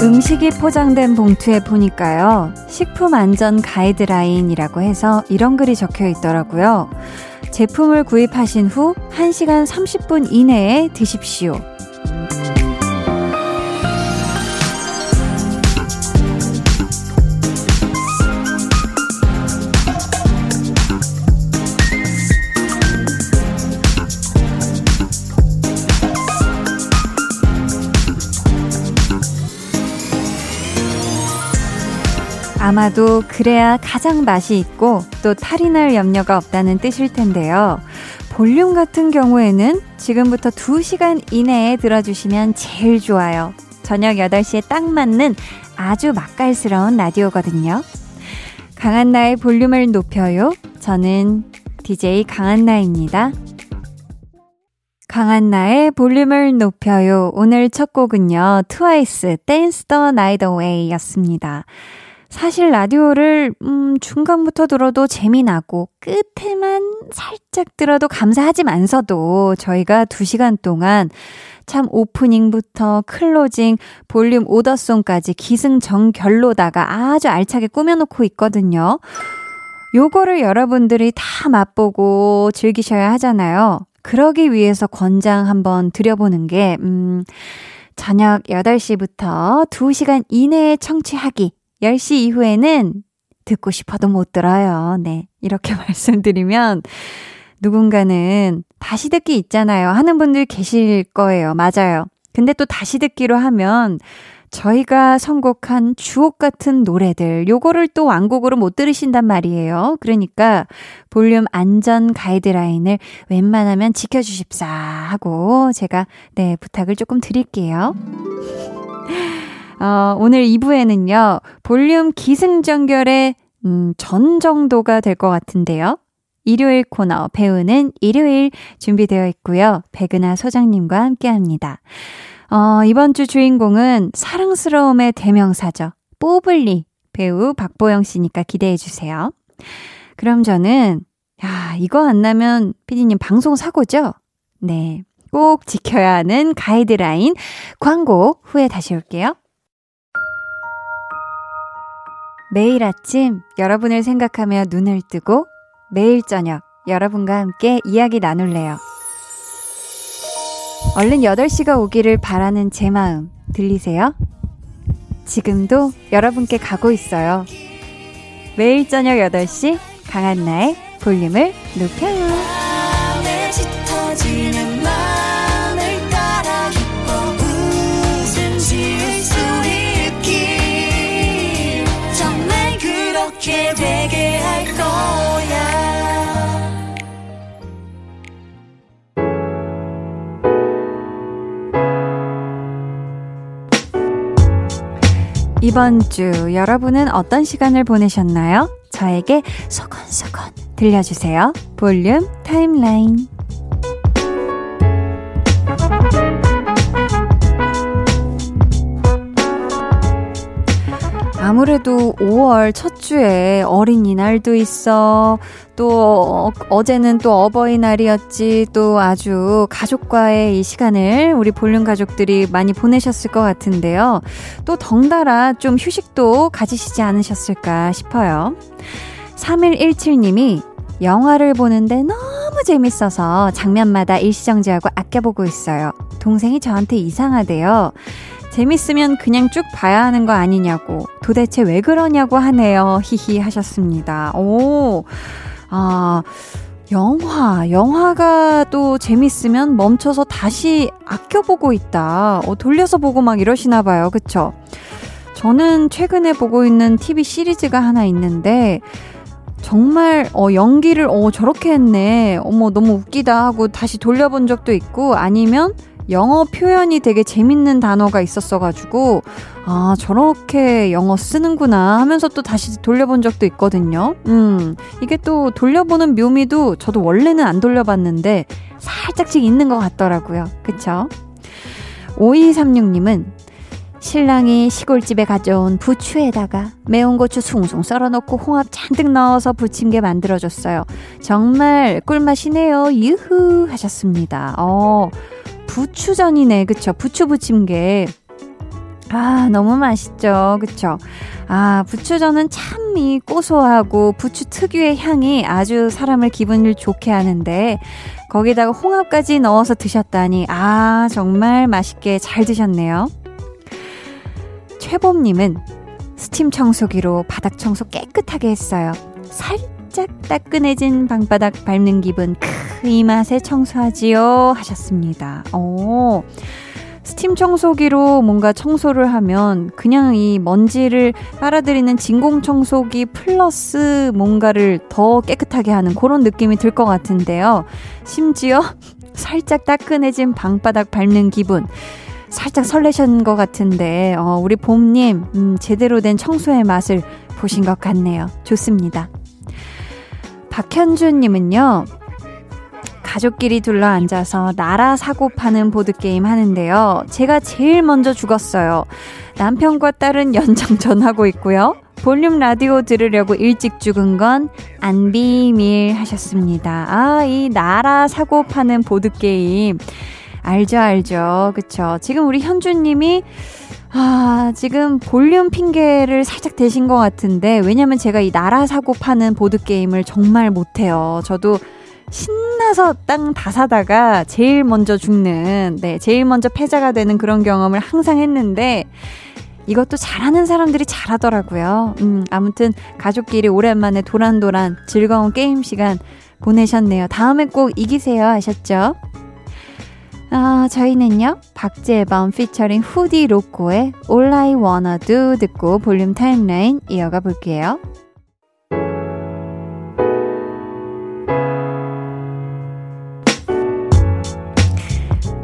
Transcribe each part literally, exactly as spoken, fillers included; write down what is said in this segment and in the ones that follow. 음식이 포장된 봉투에 보니까요, 식품 안전 가이드라인이라고 해서 이런 글이 적혀 있더라고요. 제품을 구입하신 후 한 시간 삼십 분 이내에 드십시오. 아마도 그래야 가장 맛이 있고 또 탈이 날 염려가 없다는 뜻일 텐데요. 볼륨 같은 경우에는 지금부터 두 시간 이내에 들어주시면 제일 좋아요. 저녁 여덟 시에 딱 맞는 아주 맛깔스러운 라디오거든요. 강한나의 볼륨을 높여요. 저는 디제이 강한나입니다. 강한나의 볼륨을 높여요. 오늘 첫 곡은요, 트와이스 댄스 더 나이트 어웨이 였습니다. 사실 라디오를 음, 중간부터 들어도 재미나고 끝에만 살짝 들어도 감사하지만서도 저희가 두 시간 동안 참 오프닝부터 클로징, 볼륨 오더송까지 기승전결로다가 아주 알차게 꾸며놓고 있거든요. 요거를 여러분들이 다 맛보고 즐기셔야 하잖아요. 그러기 위해서 권장 한번 드려보는 게 음, 저녁 여덟 시부터 두 시간 이내에 청취하기, 열 시 이후에는 듣고 싶어도 못 들어요. 네, 이렇게 말씀드리면 누군가는 다시 듣기 있잖아요 하는 분들 계실 거예요. 맞아요. 근데 또 다시 듣기로 하면 저희가 선곡한 주옥 같은 노래들, 요거를 또 완곡으로 못 들으신단 말이에요. 그러니까 볼륨 안전 가이드라인을 웬만하면 지켜주십사 하고 제가 네, 부탁을 조금 드릴게요. 어, 오늘 이 부에는요, 볼륨 기승전결의 음, 전 정도가 될 것 같은데요. 일요일 코너 배우는 일요일 준비되어 있고요. 백은하 소장님과 함께합니다. 어, 이번 주 주인공은 사랑스러움의 대명사죠. 뽀블리 배우 박보영 씨니까 기대해 주세요. 그럼 저는 야, 이거 안 나면 피디님 방송 사고죠? 네, 꼭 지켜야 하는 가이드라인 광고 후에 다시 올게요. 매일 아침 여러분을 생각하며 눈을 뜨고 매일 저녁 여러분과 함께 이야기 나눌래요. 얼른 여덟 시가 오기를 바라는 제 마음 들리세요? 지금도 여러분께 가고 있어요. 매일 저녁 여덟 시 강한나의 볼륨을 높여요. 되게 할 거야. 이번 주 여러분은 어떤 시간을 보내셨나요? 저에게 소건소건 들려주세요. 볼륨 타임라인. 아무래도 오월 첫 주에 어린이날도 있어, 또 어제는 또 어버이날이었지, 또 아주 가족과의 이 시간을 우리 볼륨 가족들이 많이 보내셨을 것 같은데요. 또 덩달아 좀 휴식도 가지시지 않으셨을까 싶어요. 삼일일칠 님이 영화를 보는데 너무 재밌어서 장면마다 일시정지하고 아껴보고 있어요. 동생이 저한테 이상하대요. 재밌으면 그냥 쭉 봐야 하는 거 아니냐고, 도대체 왜 그러냐고 하네요. 히히 하셨습니다. 오, 아, 영화, 영화가 또 재밌으면 멈춰서 다시 아껴보고 있다. 어, 돌려서 보고 막 이러시나 봐요. 그쵸? 저는 최근에 보고 있는 티비 시리즈가 하나 있는데, 정말 어, 연기를 어, 저렇게 했네, 어머 너무 웃기다 하고 다시 돌려본 적도 있고, 아니면 영어 표현이 되게 재밌는 단어가 있었어가지고 아, 저렇게 영어 쓰는구나 하면서 또 다시 돌려본 적도 있거든요. 음, 이게 또 돌려보는 묘미도 저도 원래는 안 돌려봤는데 살짝씩 있는 것 같더라고요. 그쵸? 오이삼육님은 신랑이 시골집에 가져온 부추에다가 매운 고추 숭숭 썰어넣고 홍합 잔뜩 넣어서 부침개 만들어줬어요. 정말 꿀맛이네요. 유후 하셨습니다. 어, 부추전이네. 그쵸? 부추 부침개. 아, 너무 맛있죠. 그쵸? 아, 부추전은 참 이 고소하고 부추 특유의 향이 아주 사람을 기분을 좋게 하는데 거기다가 홍합까지 넣어서 드셨다니, 아, 정말 맛있게 잘 드셨네요. 최범님은 스팀 청소기로 바닥 청소 깨끗하게 했어요. 살짝 따끈해진 방바닥 밟는 기분, 크, 이 맛에 청소하지요 하셨습니다. 오, 스팀 청소기로 뭔가 청소를 하면 그냥 이 먼지를 빨아들이는 진공 청소기 플러스 뭔가를 더 깨끗하게 하는 그런 느낌이 들 것 같은데요. 심지어 살짝 따끈해진 방바닥 밟는 기분, 살짝 설레신 것 같은데 어, 우리 봄님 음, 제대로 된 청소의 맛을 보신 것 같네요. 좋습니다. 박현주님은요, 가족끼리 둘러앉아서 나라 사고 파는 보드게임 하는데요, 제가 제일 먼저 죽었어요. 남편과 딸은 연장 전하고 있고요. 볼륨 라디오 들으려고 일찍 죽은 건 안 비밀 하셨습니다. 아, 이 나라 사고 파는 보드게임 알죠, 알죠. 그쵸. 지금 우리 현주님이, 아, 지금 볼륨 핑계를 살짝 대신 것 같은데, 왜냐면 제가 이 나라 사고 파는 보드게임을 정말 못해요. 저도 신나서 땅 다 사다가 제일 먼저 죽는, 네, 제일 먼저 패자가 되는 그런 경험을 항상 했는데, 이것도 잘하는 사람들이 잘하더라고요. 음, 아무튼 가족끼리 오랜만에 도란도란 즐거운 게임 시간 보내셨네요. 다음에 꼭 이기세요. 아셨죠? 어, 저희는요, 박재범 피처링 후디 로코의 All I Wanna Do 듣고 볼륨 타임라인 이어가 볼게요.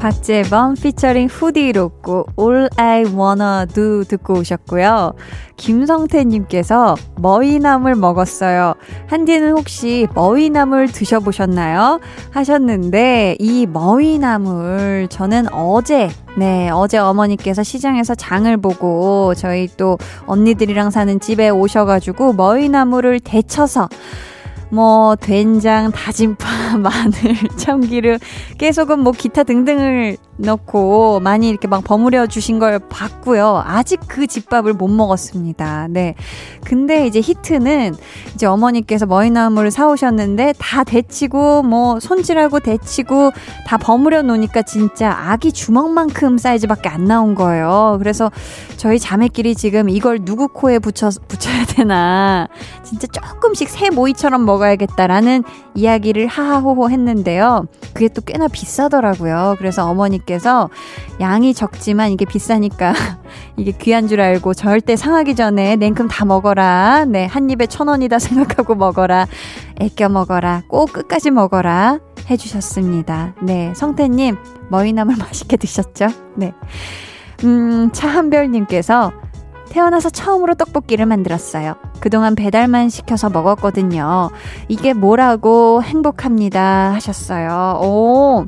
박재범 피처링 후디 로코 All I Wanna Do 듣고 오셨고요. 김성태님께서 머위나물 먹었어요. 한디는 혹시 머위나물 드셔보셨나요? 하셨는데, 이 머위나물 저는 어제, 네, 어제 어머니께서 시장에서 장을 보고 저희 또 언니들이랑 사는 집에 오셔가지고 머위나물을 데쳐서 뭐 된장, 다진파, 마늘, 참기름, 깨소금, 뭐 기타 등등을 넣고 많이 이렇게 막 버무려 주신 걸 봤고요. 아직 그 집밥을 못 먹었습니다. 네. 근데 이제 히트는 이제 어머니께서 머위나물을 사오셨는데 다 데치고 뭐 손질하고 데치고 다 버무려 놓으니까 진짜 아기 주먹만큼 사이즈밖에 안 나온 거예요. 그래서 저희 자매끼리 지금 이걸 누구 코에 붙여, 붙여야 되나, 진짜 조금씩 새 모이처럼 먹어야겠다라는 이야기를 하하호호 했는데요. 그게 또 꽤나 비싸더라고요. 그래서 어머니께 그래서 양이 적지만 이게 비싸니까 이게 귀한 줄 알고 절대 상하기 전에 냉큼 다 먹어라. 네, 한 입에 천 원이다 생각하고 먹어라. 애껴 먹어라. 꼭 끝까지 먹어라 해주셨습니다. 네, 성태님 머위나물 맛있게 드셨죠? 네. 음, 차한별님께서 태어나서 처음으로 떡볶이를 만들었어요. 그동안 배달만 시켜서 먹었거든요. 이게 뭐라고 행복합니다 하셨어요. 오,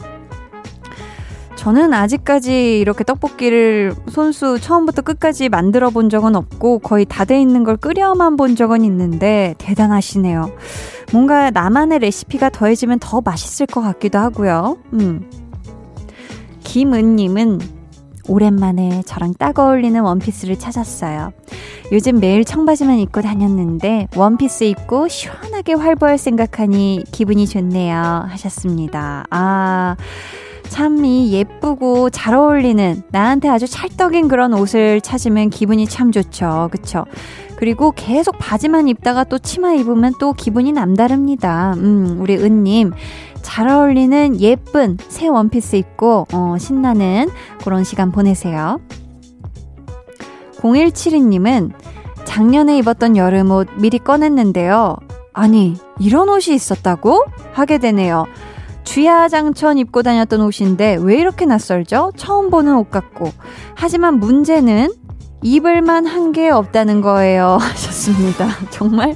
저는 아직까지 이렇게 떡볶이를 손수 처음부터 끝까지 만들어 본 적은 없고 거의 다 돼 있는 걸 끓여만 본 적은 있는데 대단하시네요. 뭔가 나만의 레시피가 더해지면 더 맛있을 것 같기도 하고요. 음. 김은님은 오랜만에 저랑 딱 어울리는 원피스를 찾았어요. 요즘 매일 청바지만 입고 다녔는데 원피스 입고 시원하게 활보할 생각하니 기분이 좋네요 하셨습니다. 아, 참 이 예쁘고 잘 어울리는 나한테 아주 찰떡인 그런 옷을 찾으면 기분이 참 좋죠. 그쵸? 그리고 계속 바지만 입다가 또 치마 입으면 또 기분이 남다릅니다. 음, 우리 은님 잘 어울리는 예쁜 새 원피스 입고 어, 신나는 그런 시간 보내세요. 공일칠이님은 작년에 입었던 여름 옷 미리 꺼냈는데요, 아니 이런 옷이 있었다고? 하게 되네요. 주야장천 입고 다녔던 옷인데 왜 이렇게 낯설죠? 처음 보는 옷 같고. 하지만 문제는 입을만 한 게 없다는 거예요 하셨습니다. 정말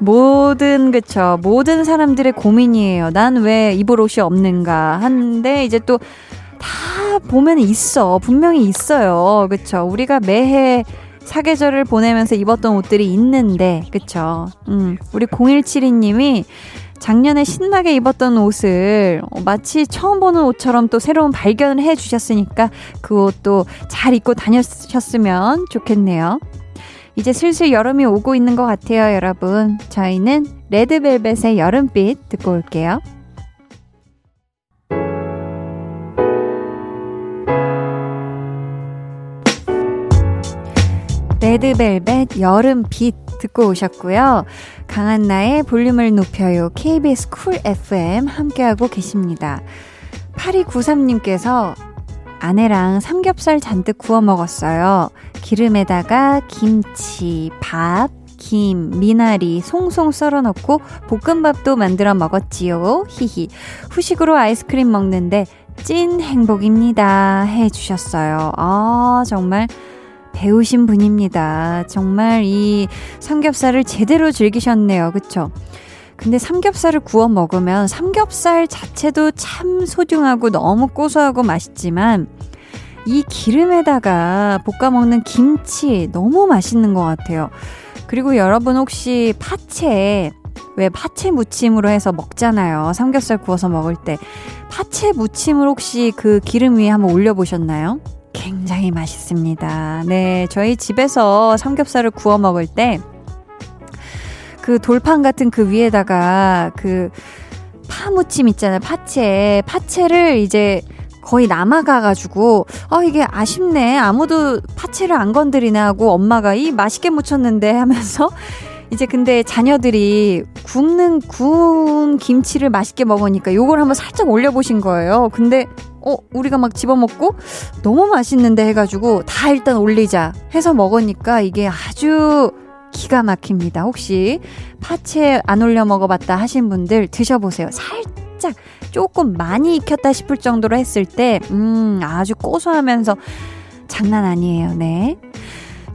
모든, 그쵸, 모든 사람들의 고민이에요. 난 왜 입을 옷이 없는가 한데, 이제 또 다 보면 있어. 분명히 있어요. 그렇죠? 우리가 매해 사계절을 보내면서 입었던 옷들이 있는데, 그렇죠? 음, 우리 공일칠이 님이 작년에 신나게 입었던 옷을 마치 처음 보는 옷처럼 또 새로운 발견을 해주셨으니까 그 옷도 잘 입고 다녔으면 좋겠네요. 이제 슬슬 여름이 오고 있는 것 같아요, 여러분. 저희는 레드벨벳의 여름빛 듣고 올게요. 레드벨벳 여름빛 듣고 오셨고요. 강한나의 볼륨을 높여요. 케이비에스 쿨 에프엠 함께하고 계십니다. 팔이구삼 님께서 아내랑 삼겹살 잔뜩 구워 먹었어요. 기름에다가 김치, 밥, 김, 미나리 송송 썰어 넣고 볶음밥도 만들어 먹었지요. 히히. 후식으로 아이스크림 먹는데 찐 행복입니다. 해주셨어요. 아, 정말 배우신 분입니다. 정말 이 삼겹살을 제대로 즐기셨네요. 그쵸? 근데 삼겹살을 구워 먹으면 삼겹살 자체도 참 소중하고 너무 고소하고 맛있지만 이 기름에다가 볶아 먹는 김치 너무 맛있는 것 같아요. 그리고 여러분 혹시 파채, 왜 파채 무침으로 해서 먹잖아요. 삼겹살 구워서 먹을 때 파채 무침을 혹시 그 기름 위에 한번 올려보셨나요? 굉장히 맛있습니다. 네, 저희 집에서 삼겹살을 구워 먹을 때 그 돌판 같은 그 위에다가 그 파무침 있잖아요. 파채. 파채를 이제 거의 남아가가지고 아, 이게 아쉽네. 아무도 파채를 안 건드리네 하고 엄마가 이 맛있게 무쳤는데 하면서 이제 근데 자녀들이 굽는 구운 김치를 맛있게 먹으니까 요걸 한번 살짝 올려보신 거예요. 근데 어, 우리가 막 집어먹고 너무 맛있는데 해가지고 다 일단 올리자 해서 먹으니까 이게 아주 기가 막힙니다. 혹시 파채 안 올려 먹어봤다 하신 분들 드셔보세요. 살짝 조금 많이 익혔다 싶을 정도로 했을 때 음, 아주 고소하면서 장난 아니에요. 네.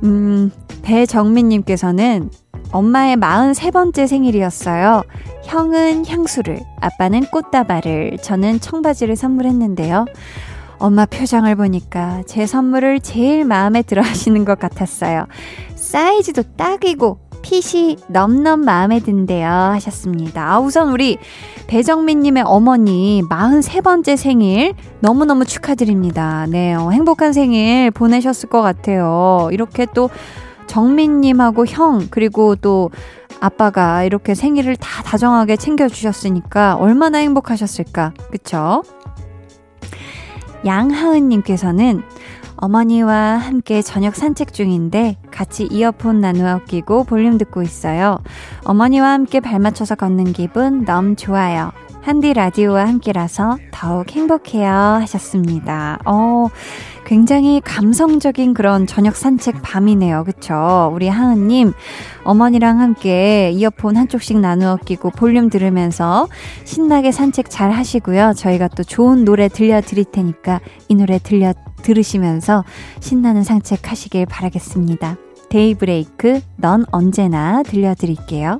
음, 배정민님께서는 엄마의 마흔세 번째 생일이었어요. 형은 향수를, 아빠는 꽃다발을, 저는 청바지를 선물했는데요. 엄마 표정을 보니까 제 선물을 제일 마음에 들어 하시는 것 같았어요. 사이즈도 딱이고 핏이 넘넘 마음에 든대요 하셨습니다. 아, 우선 우리 배정민님의 어머니 마흔세 번째 생일 너무너무 축하드립니다. 네, 어, 행복한 생일 보내셨을 것 같아요. 이렇게 또 정민님하고 형 그리고 또 아빠가 이렇게 생일을 다 다정하게 챙겨주셨으니까 얼마나 행복하셨을까. 그쵸? 양하은님께서는 어머니와 함께 저녁 산책 중인데 같이 이어폰 나누어 끼고 볼륨 듣고 있어요. 어머니와 함께 발 맞춰서 걷는 기분 너무 좋아요. 한디 라디오와 함께라서 더욱 행복해요 하셨습니다. 어, 굉장히 감성적인 그런 저녁 산책 밤이네요. 그쵸? 우리 하은님 어머니랑 함께 이어폰 한쪽씩 나누어 끼고 볼륨 들으면서 신나게 산책 잘 하시고요. 저희가 또 좋은 노래 들려드릴 테니까 이 노래 들려 들으시면서 신나는 산책 하시길 바라겠습니다. 데이브레이크 넌 언제나 들려드릴게요.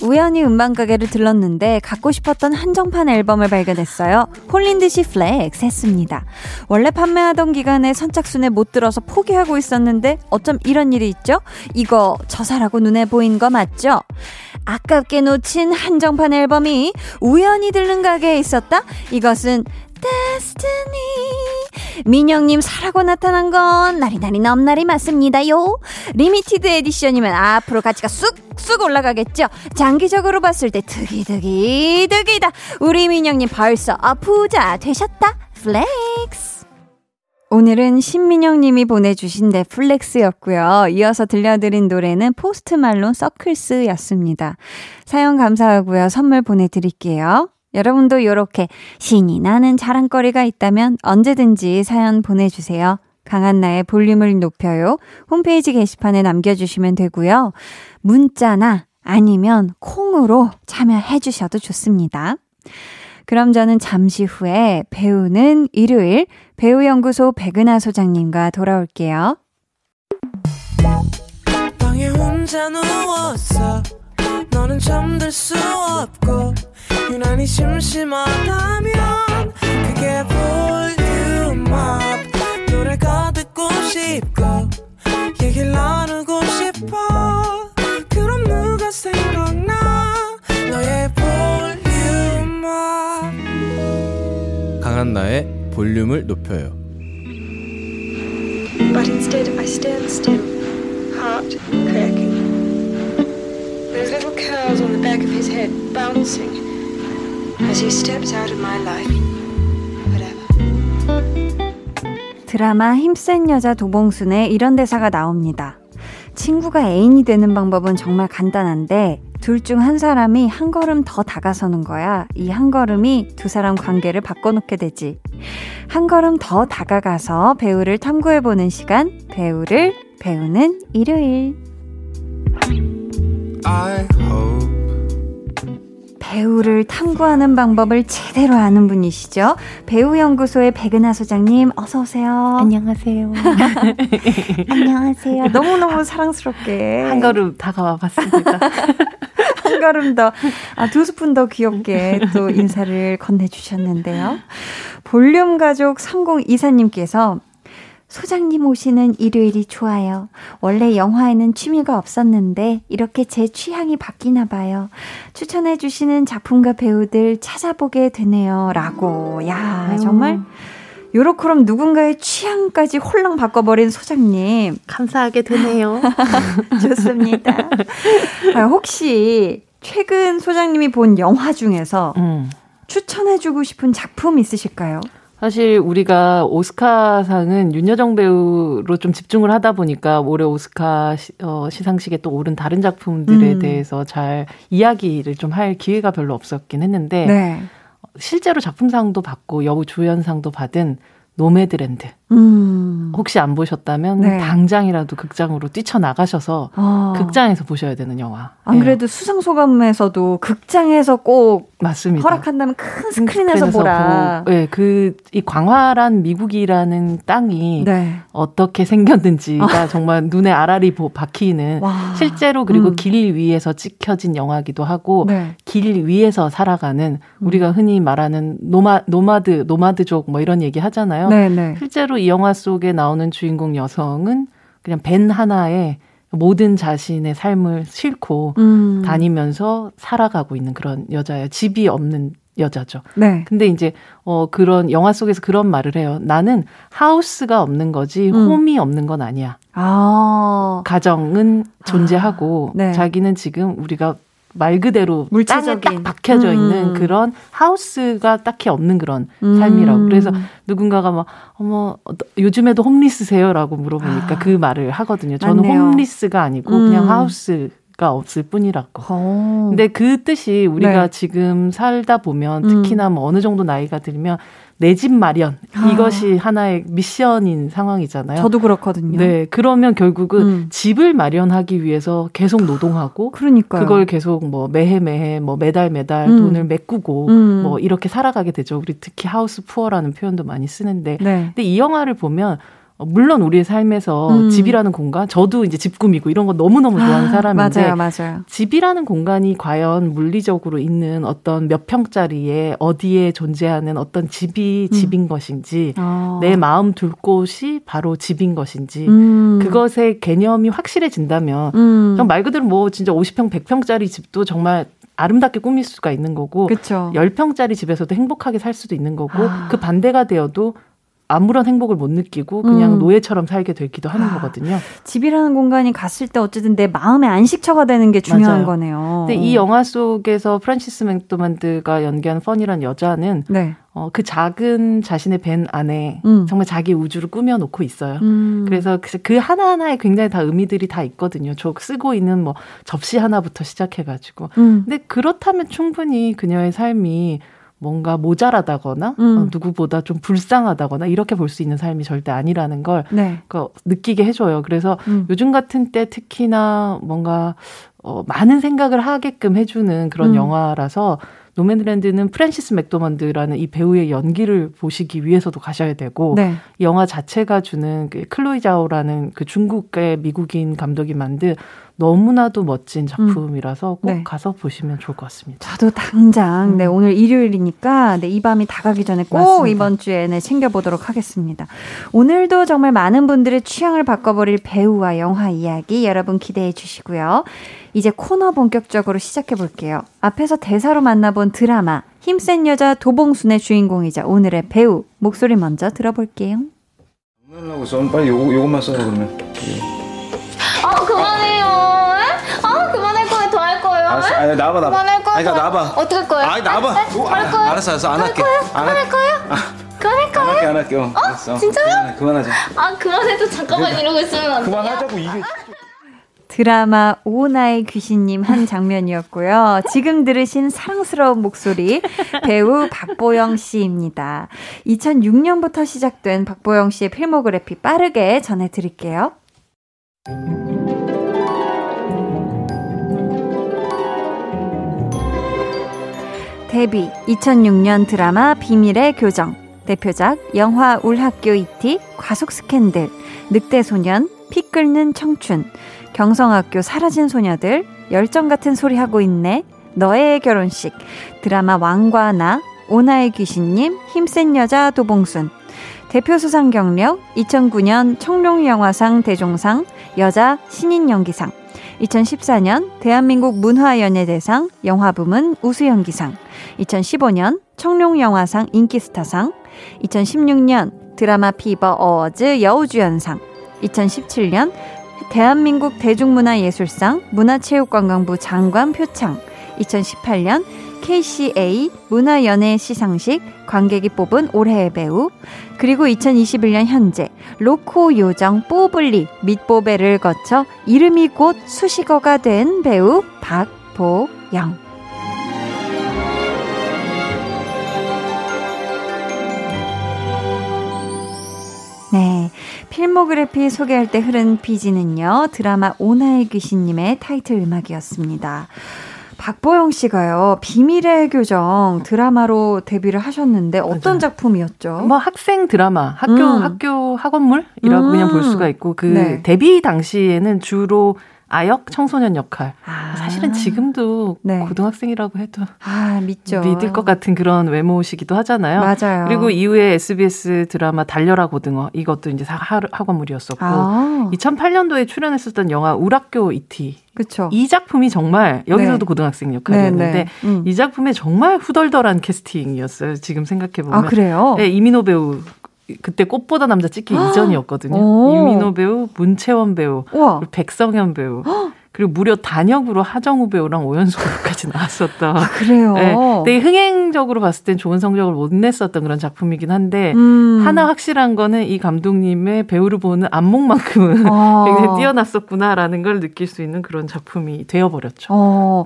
우연히 음반가게를 들렀는데 갖고 싶었던 한정판 앨범을 발견했어요. 홀린 듯이 플렉스 했습니다. 원래 판매하던 기간에 선착순에 못 들어서 포기하고 있었는데 어쩜 이런 일이 있죠? 이거 저 사라고 눈에 보인 거 맞죠? 아깝게 놓친 한정판 앨범이 우연히 들른 가게에 있었다? 이것은 데스티니 민영님 사라고 나타난 건 나리나리 넘나리 맞습니다요. 리미티드 에디션이면 앞으로 가치가 쑥쑥 올라가겠죠. 장기적으로 봤을 때 득이득이 득이다. 우리 민영님 벌써 부자 되셨다. 플렉스. 오늘은 신민영님이 보내주신 넷플렉스였고요. 이어서 들려드린 노래는 포스트말론 서클스였습니다. 사연 감사하고요. 선물 보내드릴게요. 여러분도 이렇게 신이 나는 자랑거리가 있다면 언제든지 사연 보내주세요. 강한나의 볼륨을 높여요. 홈페이지 게시판에 남겨주시면 되고요. 문자나 아니면 콩으로 참여해 주셔도 좋습니다. 그럼 저는 잠시 후에 배우는 일요일 배우연구소 백은하 소장님과 돌아올게요. 방에 혼자 누웠어. 너는 잠들 수 없고 유난히 심심하다면 그게 볼륨업. 노래가 듣고 싶고 얘기를 나누고 싶어. 그럼 누가 생각나 너의 볼륨업. 강한나의 볼륨을 높여요. But instead I stand still, heart cracking. Those little curls on the back of his head bouncing as he steps out of my life. Whatever. 드라마 힘센 여자 도봉순에 이런 대사가 나옵니다. 친구가 애인이 되는 방법은 정말 간단한데 둘 중 한 사람이 한 걸음 더 다가서는 거야. 이 한 걸음이 두 사람 관계를 바꿔놓게 되지. 한 걸음 더 다가가서 배우를 탐구해보는 시간, 배우를 배우는 일요일. I hope. 배우를 탐구하는 방법을 제대로 아는 분이시죠. 배우연구소의 백은하 소장님 어서 오세요. 안녕하세요. 안녕하세요. 너무너무 사랑스럽게 한 걸음 다가와 봤습니다. 한 걸음 더, 아, 두 스푼 더 귀엽게 또 인사를 건네주셨는데요. 볼륨가족 삼공이사님께서 소장님 오시는 일요일이 좋아요. 원래 영화에는 취미가 없었는데 이렇게 제 취향이 바뀌나 봐요. 추천해 주시는 작품과 배우들 찾아보게 되네요. 라고. 야, 아유. 정말 요렇게 그럼 누군가의 취향까지 홀랑 바꿔버린 소장님. 감사하게 되네요. 좋습니다. 아, 혹시 최근 소장님이 본 영화 중에서 음. 추천해 주고 싶은 작품 있으실까요? 사실 우리가 오스카상은 윤여정 배우로 좀 집중을 하다 보니까 올해 오스카 시, 어, 시상식에 또 오른 다른 작품들에 음. 대해서 잘 이야기를 좀 할 기회가 별로 없었긴 했는데 네. 실제로 작품상도 받고 여우 조연상도 받은 노매드랜드. 음. 혹시 안 보셨다면 네. 당장이라도 극장으로 뛰쳐나가셔서 아. 극장에서 보셔야 되는 영화. 안 그래도 네. 수상소감에서도 극장에서 꼭 맞습니다. 허락한다면 큰 스크린에서, 스크린에서 보라. 보, 네, 그 이 광활한 미국이라는 땅이 네. 어떻게 생겼는지가 아. 정말 눈에 아라리 박히는 와. 실제로 그리고 음. 길 위에서 찍혀진 영화기도 하고 네. 길 위에서 살아가는 우리가 흔히 말하는 노마, 노마드, 노마드족 뭐 이런 얘기 하잖아요. 네, 네. 실제로 이 영화 속에 나오는 주인공 여성은 그냥 밴 하나에 모든 자신의 삶을 싣고 음. 다니면서 살아가고 있는 그런 여자예요. 집이 없는 여자죠. 네. 근데 이제 어, 그런 영화 속에서 그런 말을 해요. 나는 하우스가 없는 거지 음. 홈이 없는 건 아니야. 아. 가정은 존재하고 아. 네. 자기는 지금 우리가 말 그대로 물체적인. 땅에 딱 박혀져 있는 음. 그런 하우스가 딱히 없는 그런 음. 삶이라고. 그래서 누군가가 막 어머 요즘에도 홈리스세요라고 물어보니까 아. 그 말을 하거든요. 저는 맞네요. 홈리스가 아니고 음. 그냥 하우스가 없을 뿐이라고. 오. 근데 그 뜻이 우리가 네. 지금 살다 보면 특히나 뭐 어느 정도 나이가 들면 내 집 마련 이것이 아. 하나의 미션인 상황이잖아요. 저도 그렇거든요. 네, 그러면 결국은 음. 집을 마련하기 위해서 계속 노동하고, 그러니까요. 그걸 계속 뭐 매해 매해 뭐 매달 매달 음. 돈을 메꾸고 음. 뭐 이렇게 살아가게 되죠. 우리 특히 하우스 푸어라는 표현도 많이 쓰는데, 네. 근데 이 영화를 보면. 물론 우리의 삶에서 음. 집이라는 공간, 저도 이제 집 꾸미고 이런 거 너무너무 좋아하는 사람인데, 아, 맞아요, 맞아요. 집이라는 공간이 과연 물리적으로 있는 어떤 몇 평짜리에 어디에 존재하는 어떤 집이 음. 집인 것인지, 아. 내 마음 둘 곳이 바로 집인 것인지, 음. 그것의 개념이 확실해진다면, 음. 말 그대로 뭐 진짜 오십 평, 백 평짜리 집도 정말 아름답게 꾸밀 수가 있는 거고, 그쵸. 십 평짜리 집에서도 행복하게 살 수도 있는 거고, 아. 그 반대가 되어도 아무런 행복을 못 느끼고 그냥 음. 노예처럼 살게 되기도 하는 아, 거거든요. 집이라는 공간이 갔을 때 어쨌든 내 마음의 안식처가 되는 게 중요한 맞아요. 거네요. 근데 이 영화 속에서 프란시스 맥도만드가 연기한 펀이란 여자는 네. 어, 그 작은 자신의 밴 안에 음. 정말 자기 우주를 꾸며놓고 있어요. 음. 그래서 그 하나하나에 굉장히 다 의미들이 다 있거든요. 저 쓰고 있는 뭐 접시 하나부터 시작해가지고. 음. 근데 그렇다면 충분히 그녀의 삶이 뭔가 모자라다거나 음. 어, 누구보다 좀 불쌍하다거나 이렇게 볼 수 있는 삶이 절대 아니라는 걸 네. 그러니까 느끼게 해줘요. 그래서 음. 요즘 같은 때 특히나 뭔가 어, 많은 생각을 하게끔 해주는 그런 음. 영화라서 노매드랜드는 프랜시스 맥도먼드라는 이 배우의 연기를 보시기 위해서도 가셔야 되고 네. 이 영화 자체가 주는 그 클로이 자오라는 그 중국의 미국인 감독이 만든 너무나도 멋진 작품이라서 꼭 네. 가서 보시면 좋을 것 같습니다. 저도 당장 네, 오늘 일요일이니까 네, 이 밤이 다가기 전에 꼭 맞습니다. 이번 주에 네, 챙겨보도록 하겠습니다. 오늘도 정말 많은 분들의 취향을 바꿔버릴 배우와 영화 이야기 여러분 기대해 주시고요. 이제 코너 본격적으로 시작해 볼게요. 앞에서 대사로 만나본 드라마 힘센 여자 도봉순의 주인공이자 오늘의 배우 목소리 먼저 들어볼게요. 장난하고 있어. 빨리 요거, 요것만 써라 그러면. 어, 그만해요. 어, 그만할 거예요? 더 할 거예요? 알았어. 아니, 나와봐, 나와봐. 그만할 거예요? 아니, 나와봐. 어떻게 할 거예요? 아니, 나와봐. 할 거예요? 알았어, 알았어. 안 할게. 안 할게. 그만할 거예요? 안 할게, 안 할게. 어, 알았어. 진짜요? 그만하자. 아, 그만해도 잠깐만 이러고 있으면 안 돼요? 그만하자고 이게... 드라마 오나의 귀신님 한 장면이었고요. 지금 들으신 사랑스러운 목소리 배우 박보영 씨입니다. 이천육년부터 시작된 박보영 씨의 필모그래피 빠르게 전해드릴게요. 데뷔 이천육년 드라마 비밀의 교정, 대표작 영화 울학교 이티, 과속 스캔들, 늑대소년, 피 끓는 청춘, 경성학교 사라진 소녀들, 열정 같은 소리하고 있네, 너의 결혼식, 드라마 왕과 나, 오나의 귀신님, 힘센 여자 도봉순. 대표 수상 경력 이천구년 청룡영화상 대종상, 여자 신인연기상, 이천십사년 대한민국 문화연예대상 영화부문 우수연기상, 이천십오년 청룡영화상 인기스타상, 이천십육년 드라마 피버 어워즈 여우주연상, 이천십칠년 대한민국 대중문화예술상 문화체육관광부 장관 표창, 이천십팔년 케이씨에이 문화연예시상식 관객이 뽑은 올해의 배우, 그리고 이천이십일년 현재 로코 요정 뽀블리 밑보배를 거쳐 이름이 곧 수식어가 된 배우 박보영. 네, 필모그래피 소개할 때 흐른 비지는요, 드라마 오나의 귀신님의 타이틀 음악이었습니다. 박보영 씨가요, 비밀의 교정 드라마로 데뷔를 하셨는데 어떤 맞아요. 작품이었죠? 뭐 학생 드라마, 학교 음. 학교 학원물이라고 음. 그냥 볼 수가 있고 그 네. 데뷔 당시에는 주로 아역 청소년 역할. 아. 사실은 지금도 네. 고등학생이라고 해도 아, 믿죠. 믿을 것 같은 그런 외모시기도 하잖아요. 맞아요. 그리고 이후에 에스비에스 드라마 달려라 고등어, 이것도 이제 학원물이었었고 아. 이천팔년도에 출연했었던 영화 울학교 이티. 그쵸. 이 작품이 정말 여기서도 네. 고등학생 역할이었는데 네, 네. 음. 이 작품에 정말 후덜덜한 캐스팅이었어요. 지금 생각해보면. 아, 그래요? 네, 이민호 배우. 그때 꽃보다 남자 찍기 아, 이전이었거든요. 이민호 배우, 문채원 배우, 우와. 백성현 배우, 헉. 그리고 무려 단역으로 하정우 배우랑 오연수 배우까지 나왔었던. 아, 그래요? 네, 되게 흥행적으로 봤을 땐 좋은 성적을 못 냈었던 그런 작품이긴 한데 음. 하나 확실한 거는 이 감독님의 배우를 보는 안목만큼은 아. 굉장히 뛰어났었구나라는 걸 느낄 수 있는 그런 작품이 되어버렸죠. 어.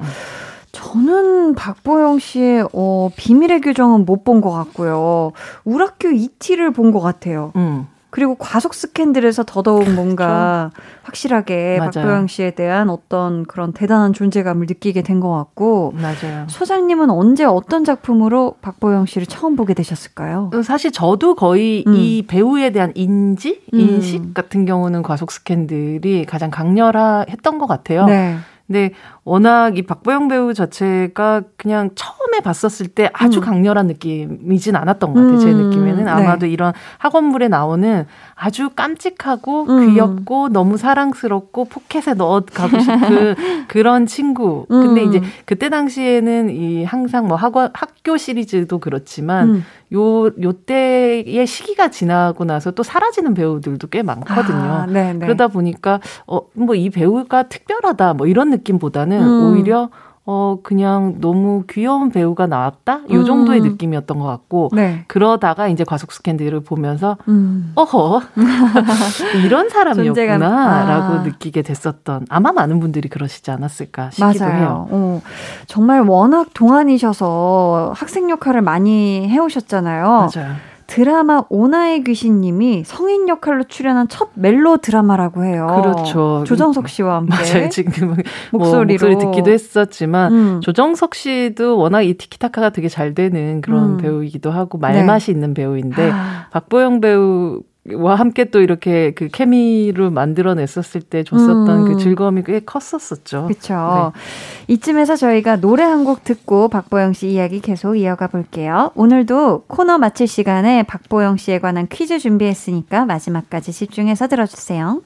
저는 박보영 씨의 어, 비밀의 교정은 못 본 것 같고요. 울학교 이티를 본 것 같아요. 음. 그리고 과속 스캔들에서 더더욱 뭔가 그렇죠. 확실하게 맞아요. 박보영 씨에 대한 어떤 그런 대단한 존재감을 느끼게 된 것 같고 맞아요. 소장님은 언제 어떤 작품으로 박보영 씨를 처음 보게 되셨을까요? 사실 저도 거의 음. 이 배우에 대한 인지? 인식 음. 같은 경우는 과속 스캔들이 가장 강렬했던 것 같아요. 네. 근데 워낙 이 박보영 배우 자체가 그냥 처음에 봤었을 때 아주 음. 강렬한 느낌이진 않았던 것 같아요. 음. 제 느낌에는 아마도 네. 이런 학원물에 나오는 아주 깜찍하고 음. 귀엽고 너무 사랑스럽고 포켓에 넣어가고 싶은 그런 친구. 음. 근데 이제 그때 당시에는 이 항상 뭐 학원, 학교 시리즈도 그렇지만 음. 요, 요 때의 시기가 지나고 나서 또 사라지는 배우들도 꽤 많거든요. 아, 그러다 보니까 어, 뭐 이 배우가 특별하다 뭐 이런 느낌보다는 음. 오히려 어, 그냥 너무 귀여운 배우가 나왔다? 요 정도의 음. 느낌이었던 것 같고 네. 그러다가 이제 과속 스캔들을 보면서 음. 어허 이런 사람이었구나 라고 아. 느끼게 됐었던 아마 많은 분들이 그러시지 않았을까 싶기도 맞아요. 해요. 어, 정말 워낙 동안이셔서 학생 역할을 많이 해오셨잖아요. 맞아요. 드라마 오나의 귀신님이 성인 역할로 출연한 첫 멜로 드라마라고 해요. 그렇죠. 조정석 씨와 함께. 맞아요. 지금 목소리로. 뭐 목소리 듣기도 했었지만 음. 조정석 씨도 워낙 이 티키타카가 되게 잘 되는 그런 음. 배우이기도 하고 말맛이 네. 있는 배우인데 하... 박보영 배우 와 함께 또 이렇게 그 케미를 만들어냈었을 때 줬었던 음. 그 즐거움이 꽤 컸었었죠. 그렇죠. 네. 이쯤에서 저희가 노래 한 곡 듣고 박보영 씨 이야기 계속 이어가 볼게요. 오늘도 코너 마칠 시간에 박보영 씨에 관한 퀴즈 준비했으니까 마지막까지 집중해서 들어주세요.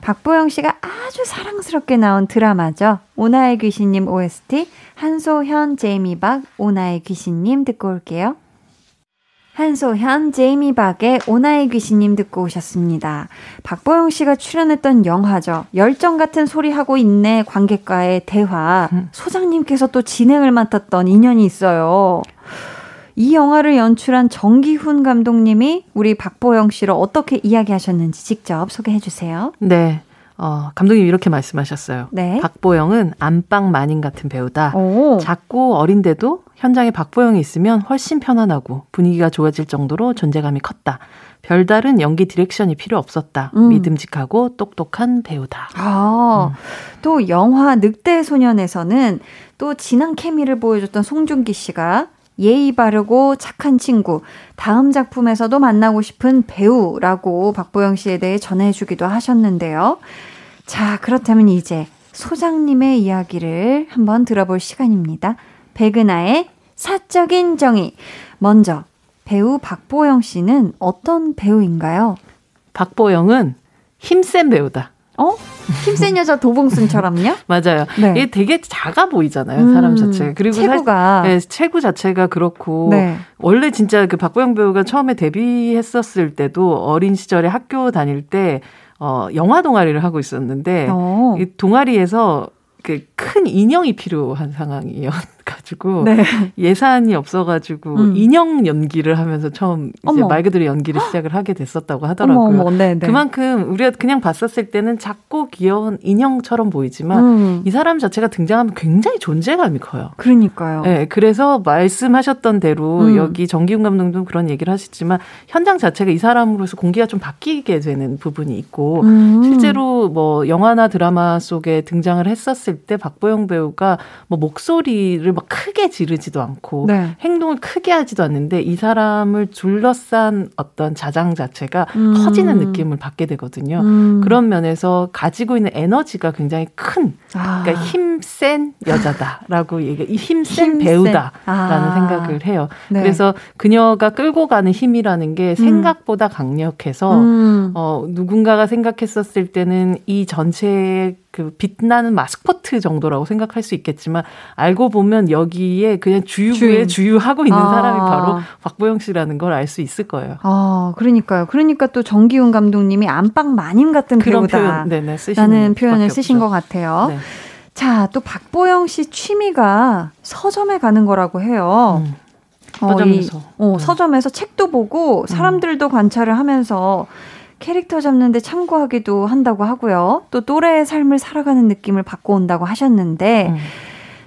박보영 씨가 아주 사랑스럽게 나온 드라마죠. 오나의 귀신님 오에스티 한소현, 제이미 박 오나의 귀신님 듣고 올게요. 한소현, 제이미 박의 오나의 귀신님 듣고 오셨습니다. 박보영 씨가 출연했던 영화죠. 열정 같은 소리하고 있네 관객과의 대화. 소장님께서 또 진행을 맡았던 인연이 있어요. 이 영화를 연출한 정기훈 감독님이 우리 박보영 씨를 어떻게 이야기하셨는지 직접 소개해 주세요. 네. 어, 감독님 이렇게 말씀하셨어요. 네. 박보영은 안방 마님 같은 배우다. 오. 작고 어린데도 현장에 박보영이 있으면 훨씬 편안하고 분위기가 좋아질 정도로 존재감이 컸다. 별다른 연기 디렉션이 필요 없었다. 음. 믿음직하고 똑똑한 배우다. 아, 음. 또 영화 늑대소년에서는 또 진한 케미를 보여줬던 송중기 씨가 예의 바르고 착한 친구, 다음 작품에서도 만나고 싶은 배우라고 박보영 씨에 대해 전해주기도 하셨는데요. 자, 그렇다면 이제 소장님의 이야기를 한번 들어볼 시간입니다. 백은하의 사적인 정의. 먼저 배우 박보영 씨는 어떤 배우인가요? 박보영은 힘센 배우다. 어? 힘센 여자 도봉순처럼요? 맞아요. 네. 얘 되게 작아 보이잖아요, 사람 음, 자체가. 그리고 체구가. 사실, 네, 체구 자체가 그렇고. 네. 원래 진짜 그 박보영 배우가 처음에 데뷔했었을 때도 어린 시절에 학교 다닐 때, 어, 영화 동아리를 하고 있었는데, 어. 이 동아리에서 그 큰 인형이 필요한 상황이어가지고 네. 예산이 없어가지고 음. 인형 연기를 하면서 처음 이제 말 그대로 연기를 시작을 하게 됐었다고 하더라고요. 어머, 네, 네. 그만큼 우리가 그냥 봤었을 때는 작고 귀여운 인형처럼 보이지만 음. 이 사람 자체가 등장하면 굉장히 존재감이 커요. 그러니까요. 네, 그래서 말씀하셨던 대로 음. 여기 정기훈 감독도 그런 얘기를 하시지만 현장 자체가 이 사람으로서 공기가 좀 바뀌게 되는 부분이 있고 음. 실제로 뭐 영화나 드라마 속에 등장을 했었을 때 박보영 배우가 뭐 목소리를 막 크게 지르지도 않고 네. 행동을 크게 하지도 않는데 이 사람을 둘러싼 어떤 자장 자체가 음. 커지는 느낌을 받게 되거든요. 음. 그런 면에서 가지고 있는 에너지가 굉장히 큰 아. 그러니까 힘센 여자다라고 얘기해요. 이 힘센 배우다라는 아. 생각을 해요. 네. 그래서 그녀가 끌고 가는 힘이라는 게 생각보다 음. 강력해서 음. 어, 누군가가 생각했었을 때는 이 전체의 그 빛나는 마스코트 정도라고 생각할 수 있겠지만 알고 보면 여기에 그냥 주유구에 주인. 주유하고 있는 아. 사람이 바로 박보영 씨라는 걸 알 수 있을 거예요. 아, 그러니까요. 그러니까 또 정기훈 감독님이 안방 마님 같은 배우다라는 표현, 표현을 쓰신 것 같아요. 네. 자, 또 박보영 씨 취미가 서점에 가는 거라고 해요. 음. 어, 서점에서. 이, 어, 서점에서 음. 책도 보고 사람들도 관찰을 하면서 캐릭터 잡는데 참고하기도 한다고 하고요. 또 또래의 삶을 살아가는 느낌을 받고 온다고 하셨는데 음.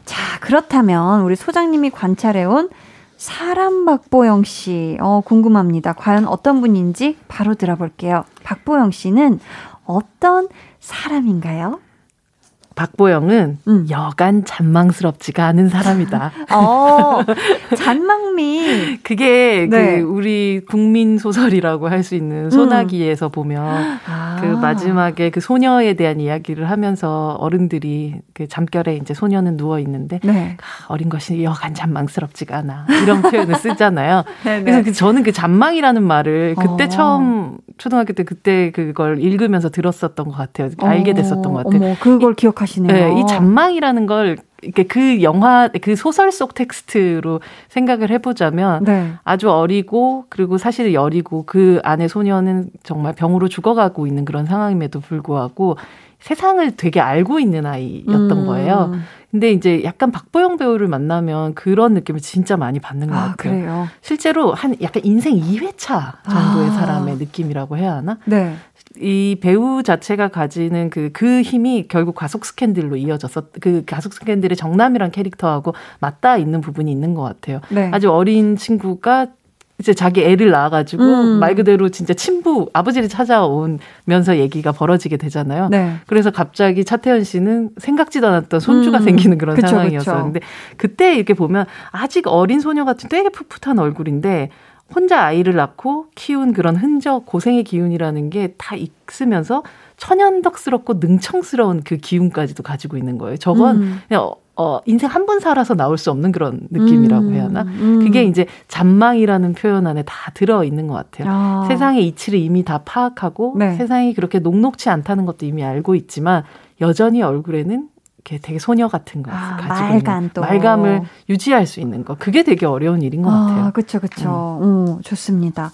자, 그렇다면 우리 소장님이 관찰해온 사람 박보영 씨 어, 궁금합니다. 과연 어떤 분인지 바로 들어볼게요. 박보영 씨는 어떤 사람인가요? 박보영은 음. 여간 잔망스럽지가 않은 사람이다. 어, 잔망미. 그게 네. 그 우리 국민 소설이라고 할 수 있는 소나기에서 음. 보면 아. 그 마지막에 그 소녀에 대한 이야기를 하면서 어른들이 그 잠결에 이제 소녀는 누워 있는데 네. 어린 것이 여간 잔망스럽지가 않아 이런 표현을 쓰잖아요. 그래서 그 저는 그 잔망이라는 말을 그때 어. 처음 초등학교 때 그때 그걸 읽으면서 들었었던 것 같아요. 알게 됐었던 것 같아요. 어머, 그걸 기억하. 네, 이 잔망이라는 걸 이렇게 그 영화, 그 소설 속 텍스트로 생각을 해보자면 네. 아주 어리고 그리고 사실 여리고 그 안에 소녀는 정말 병으로 죽어가고 있는 그런 상황임에도 불구하고 세상을 되게 알고 있는 아이였던 음. 거예요. 근데 이제 약간 박보영 배우를 만나면 그런 느낌을 진짜 많이 받는 것 같아요. 아, 그래요? 실제로 한 약간 인생 이 회차 정도의 아. 사람의 느낌이라고 해야 하나? 네. 이 배우 자체가 가지는 그, 그 힘이 결국 과속 스캔들로 이어졌었, 그 과속 스캔들의 정남이란 캐릭터하고 맞닿아 있는 부분이 있는 것 같아요. 네. 아주 어린 친구가 이제 자기 애를 낳아가지고 음. 말 그대로 진짜 친부, 아버지를 찾아오면서 얘기가 벌어지게 되잖아요. 네. 그래서 갑자기 차태현 씨는 생각지도 않았던 손주가 음. 생기는 그런 그쵸, 상황이었었는데 그쵸. 그때 이렇게 보면 아직 어린 소녀 같은 되게 풋풋한 얼굴인데 혼자 아이를 낳고 키운 그런 흔적, 고생의 기운이라는 게 다 있으면서 천연덕스럽고 능청스러운 그 기운까지도 가지고 있는 거예요. 저건 음. 그냥 어, 인생 한 번 살아서 나올 수 없는 그런 느낌이라고 음. 해야 하나? 음. 그게 이제 잔망이라는 표현 안에 다 들어있는 것 같아요. 아. 세상의 이치를 이미 다 파악하고 네. 세상이 그렇게 녹록치 않다는 것도 이미 알고 있지만 여전히 얼굴에는 되게 소녀 같은 거 아, 가지고 말감 있는, 또. 말감을 유지할 수 있는 거 그게 되게 어려운 일인 것 아, 같아요. 그렇죠, 그렇죠. 음. 음, 좋습니다.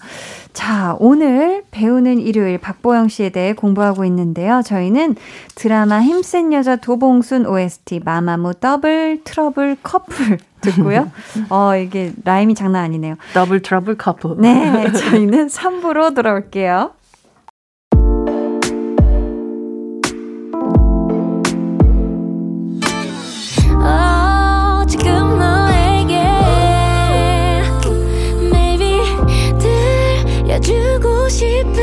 자, 오늘 배우는 일요일 박보영 씨에 대해 공부하고 있는데요. 저희는 드라마 힘센 여자 도봉순 오에스티 마마무 더블 트러블 커플 듣고요. 어 이게 라임이 장난 아니네요. 더블 트러블 커플. 네, 저희는 삼 부로 돌아올게요. 주고 싶은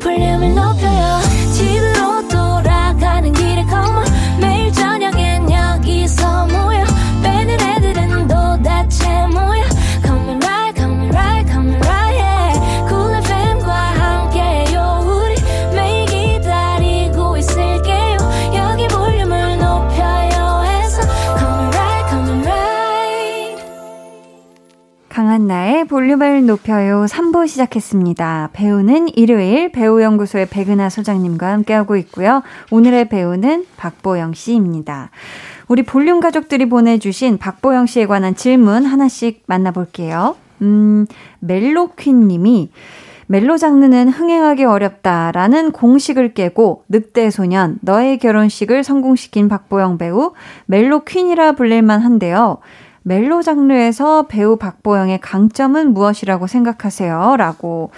볼륨을 높여요. 집으로 돌아가는 길에 come on. 매일 저녁엔 여기서 모여 빼는 애들은 도대체 뭐야. Come right, come right, come right yeah. Cool 에프엠과 함께해요. 우리 매일 기다리고 있을게요. 여기 볼륨을 높여요 해서 come right, come right. 강한나의 볼륨을 높여요. 삼 부 시작했습니다. 배우는 일요일 배우연구소의 백은하 소장님과 함께하고 있고요. 오늘의 배우는 박보영 씨입니다. 우리 볼륨 가족들이 보내주신 박보영 씨에 관한 질문 하나씩 만나볼게요. 음, 멜로퀸 님이 멜로 장르는 흥행하기 어렵다라는 공식을 깨고 늑대소년, 너의 결혼식을 성공시킨 박보영 배우 멜로퀸이라 불릴만 한데요. 멜로 장르에서 배우 박보영의 강점은 무엇이라고 생각하세요? 라고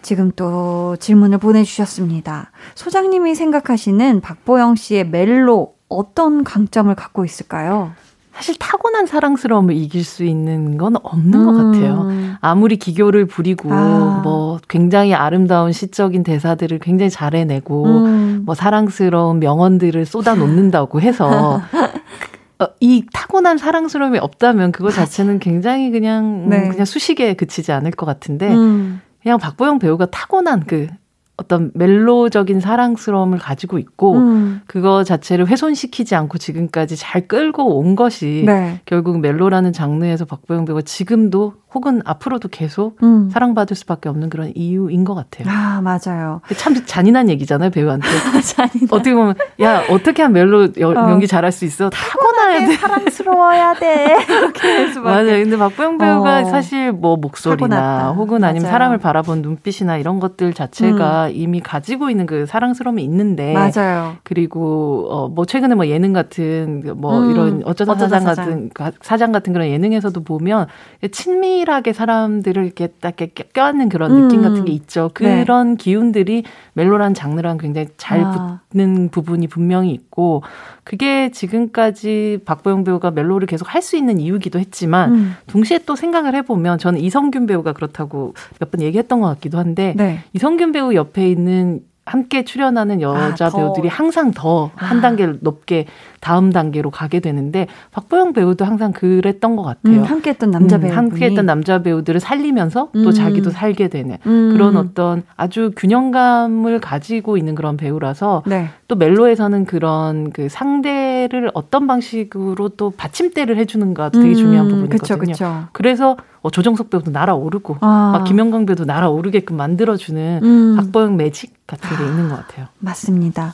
지금 또 질문을 보내주셨습니다. 소장님이 생각하시는 박보영 씨의 멜로 어떤 강점을 갖고 있을까요? 사실 타고난 사랑스러움을 이길 수 있는 건 없는 음. 것 같아요. 아무리 기교를 부리고 아. 뭐 굉장히 아름다운 시적인 대사들을 굉장히 잘 해내고 음. 뭐 사랑스러운 명언들을 쏟아놓는다고 해서 어, 이 타고난 사랑스러움이 없다면 그거 자체는 굉장히 그냥 네. 음, 그냥 수식에 그치지 않을 것 같은데 음. 그냥 박보영 배우가 타고난 그 어떤 멜로적인 사랑스러움을 가지고 있고 음. 그거 자체를 훼손시키지 않고 지금까지 잘 끌고 온 것이 네. 결국 멜로라는 장르에서 박보영 배우가 지금도 혹은 앞으로도 계속 음. 사랑받을 수밖에 없는 그런 이유인 것 같아요. 아, 맞아요. 참 잔인한 얘기잖아요, 배우한테. 잔인한. 어떻게 보면 야, 어떻게 하면 멜로 여, 어. 연기 잘할 수 있어? 타고나야 돼. 사랑스러워야 돼. 이렇게 할 수밖에. 맞아요. 근데 박보영 배우가 어. 사실 뭐 목소리나 타고났다. 혹은 맞아요. 아니면 사람을 바라본 눈빛이나 이런 것들 자체가 음. 이미 가지고 있는 그 사랑스러움이 있는데. 맞아요. 그리고 어, 뭐 최근에 뭐 예능 같은 뭐 음. 이런 어쩌다, 어쩌다 사장, 사장 같은 사장 같은 그런 예능에서도 보면 친밀 하게 사람들을 이렇게 딱 껴안는 그런 음. 느낌 같은 게 있죠. 그런 네. 기운들이 멜로라는 장르랑 굉장히 잘 아. 붙는 부분이 분명히 있고 그게 지금까지 박보영 배우가 멜로를 계속 할 수 있는 이유기도 했지만 음. 동시에 또 생각을 해보면 저는 이성균 배우가 그렇다고 몇 번 얘기했던 것 같기도 한데 네. 이성균 배우 옆에 있는 함께 출연하는 여자 아, 배우들이 항상 더 한 단계 높게 다음 단계로 가게 되는데 박보영 배우도 항상 그랬던 것 같아요. 음, 함께했던 남자 배우, 음, 함께했던 남자 배우들을 살리면서 음. 또 자기도 살게 되는 음. 그런 어떤 아주 균형감을 가지고 있는 그런 배우라서 네. 또 멜로에서는 그런 그 상대를 어떤 방식으로 또 받침대를 해주는가도 되게 중요한 음. 부분이거든요. 그쵸, 그쵸. 그래서 어, 조정석 배우도 날아오르고 아. 막 김영광 배우도 날아오르게끔 만들어주는 음. 박보영 매직 같은 게 있는 것 같아요. 맞습니다.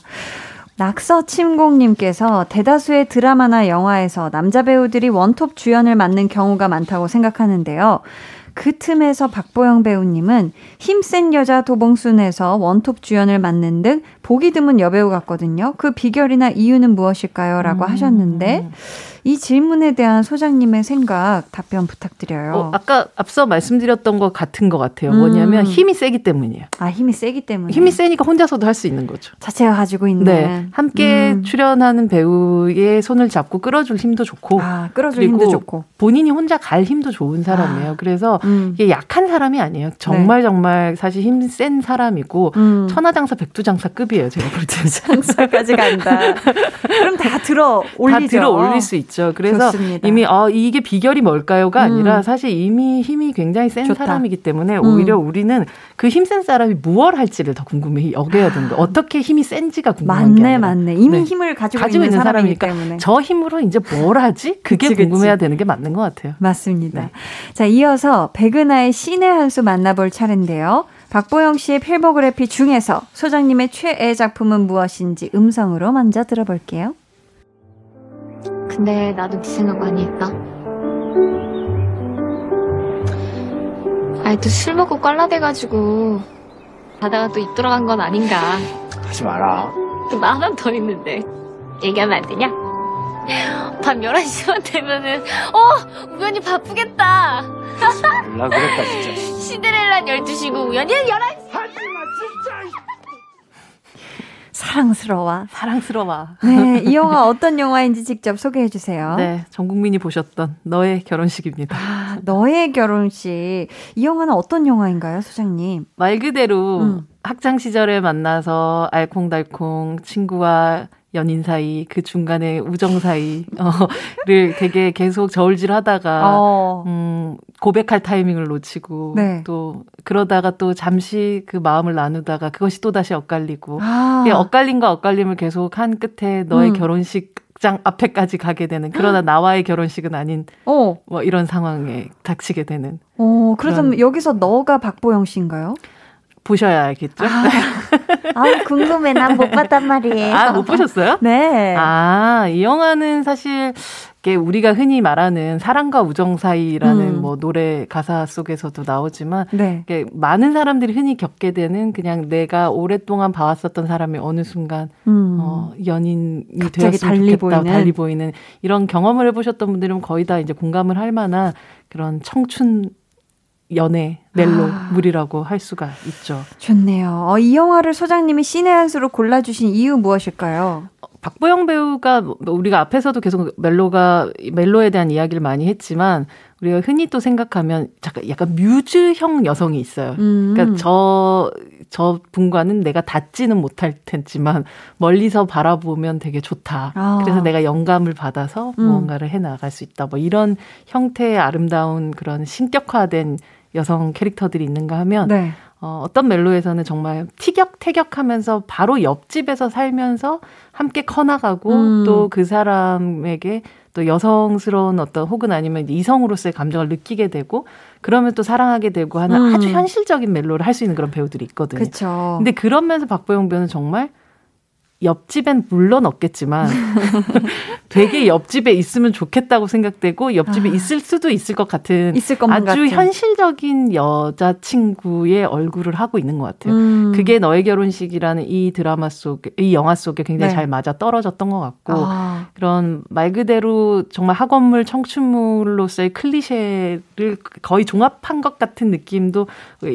낙서침공님께서 대다수의 드라마나 영화에서 남자 배우들이 원톱 주연을 맡는 경우가 많다고 생각하는데요. 그 틈에서 박보영 배우님은 힘센 여자 도봉순에서 원톱 주연을 맡는 등 보기 드문 여배우 같거든요. 그 비결이나 이유는 무엇일까요? 라고 음. 하셨는데 이 질문에 대한 소장님의 생각 답변 부탁드려요. 어, 아까 앞서 말씀드렸던 것 같은 것 같아요. 음. 뭐냐면 힘이 세기 때문이에요. 아, 힘이 세기 때문에. 힘이 세니까 혼자서도 할 수 있는 거죠. 자체가 가지고 있는. 네. 함께 음. 출연하는 배우의 손을 잡고 끌어줄 힘도 좋고. 아, 끌어줄 힘도 좋고. 본인이 혼자 갈 힘도 좋은 사람이에요. 아. 그래서 음. 이게 약한 사람이 아니에요. 정말 네. 정말 사실 힘 센 사람이고 음. 천하장사 백두장사급이에요. 제가 볼 때. 장사까지 간다. 그럼 다 들어 올리죠. 다 들어 올릴 수 있죠. 그래서 좋습니다. 이미 어, 이게 비결이 뭘까요가 음. 아니라 사실 이미 힘이 굉장히 센 좋다. 사람이기 때문에 음. 오히려 우리는 그 힘센 사람이 무엇을 할지를 더 궁금해 여겨야 된다. 어떻게 힘이 센지가 궁금한 맞네, 게 아니라. 맞네. 맞네. 이미 네. 힘을 가지고, 가지고 있는, 있는 사람이니까 때문에. 저 힘으로 이제 뭘 하지? 그게 그치, 궁금해야 그치. 되는 게 맞는 것 같아요. 맞습니다. 네. 자, 이어서 백은하의 신의 한 수 만나볼 차례인데요. 박보영 씨의 필모그래피 중에서 소장님의 최애 작품은 무엇인지 음성으로 먼저 들어볼게요. 근데 나도 그 생각 많이 했다. 아이 또 술 먹고 꽐라대가지고 가다가 또 입 돌아간 건 아닌가. 하지 마라. 또 나 하나 더 있는데 얘기하면 안 되냐? 밤 열한 시만 되면은 어! 우연히 바쁘겠다. 하지 말라 그랬다 진짜. 신데렐라는 열두 시고 우연히는 열한 시. 하지마 진짜. 사랑스러워. 사랑스러워. 네, 이 영화 어떤 영화인지 직접 소개해 주세요. 네, 전 국민이 보셨던 너의 결혼식입니다. 아, 너의 결혼식. 이 영화는 어떤 영화인가요, 소장님? 말 그대로 음. 학창시절에 만나서 알콩달콩 친구와 연인 사이, 그 중간에 우정 사이를 어, 되게 계속 저울질하다가 어. 음, 고백할 타이밍을 놓치고 네. 또 그러다가 또 잠시 그 마음을 나누다가 그것이 또 다시 엇갈리고 아. 엇갈림과 엇갈림을 계속 한 끝에 너의 음. 결혼식장 앞에까지 가게 되는 그러나 나와의 결혼식은 아닌 어. 뭐 이런 상황에 닥치게 되는. 어, 그렇다면 여기서 너가 박보영 씨인가요? 보셔야 알겠죠? 아, 아 궁금해. 난 못 봤단 말이에요. 아, 못 보셨어요? 네. 아, 이 영화는 사실 우리가 흔히 말하는 사랑과 우정 사이라는 음. 뭐 노래 가사 속에서도 나오지만 네. 많은 사람들이 흔히 겪게 되는 그냥 내가 오랫동안 봐왔었던 사람이 어느 순간 음. 어, 연인이 갑자기 되었으면 달리 좋겠다. 보이는. 달리 보이는 이런 경험을 해보셨던 분들은 거의 다 이제 공감을 할 만한 그런 청춘 연애, 멜로물이라고 아, 할 수가 있죠. 좋네요. 어, 이 영화를 소장님이 신의 한 수로 골라주신 이유 무엇일까요? 박보영 배우가 우리가 앞에서도 계속 멜로가, 멜로에 대한 이야기를 많이 했지만 우리가 흔히 또 생각하면 잠깐 약간 뮤즈형 여성이 있어요. 음. 그러니까 저, 저 분과는 내가 닿지는 못할 텐지만 멀리서 바라보면 되게 좋다. 아. 그래서 내가 영감을 받아서 음. 무언가를 해나갈 수 있다. 뭐 이런 형태의 아름다운 그런 신격화된 여성 캐릭터들이 있는가 하면 네. 어, 어떤 멜로에서는 정말 티격태격하면서 바로 옆집에서 살면서 함께 커나가고 음. 또 그 사람에게 또 여성스러운 어떤 혹은 아니면 이성으로서의 감정을 느끼게 되고 그러면 또 사랑하게 되고 하는 음. 아주 현실적인 멜로를 할 수 있는 그런 배우들이 있거든요. 그쵸. 근데 그러면서 박보영 배우는 정말 옆집엔 물론 없겠지만 되게 옆집에 있으면 좋겠다고 생각되고 옆집에 아, 있을 수도 있을 것 같은 있을 아주 같은. 현실적인 여자친구의 얼굴을 하고 있는 것 같아요. 음. 그게 너의 결혼식이라는 이 드라마 속에 이 영화 속에 굉장히 네. 잘 맞아 떨어졌던 것 같고 아. 그런 말 그대로 정말 학원물 청춘물로서의 클리셰를 거의 종합한 것 같은 느낌도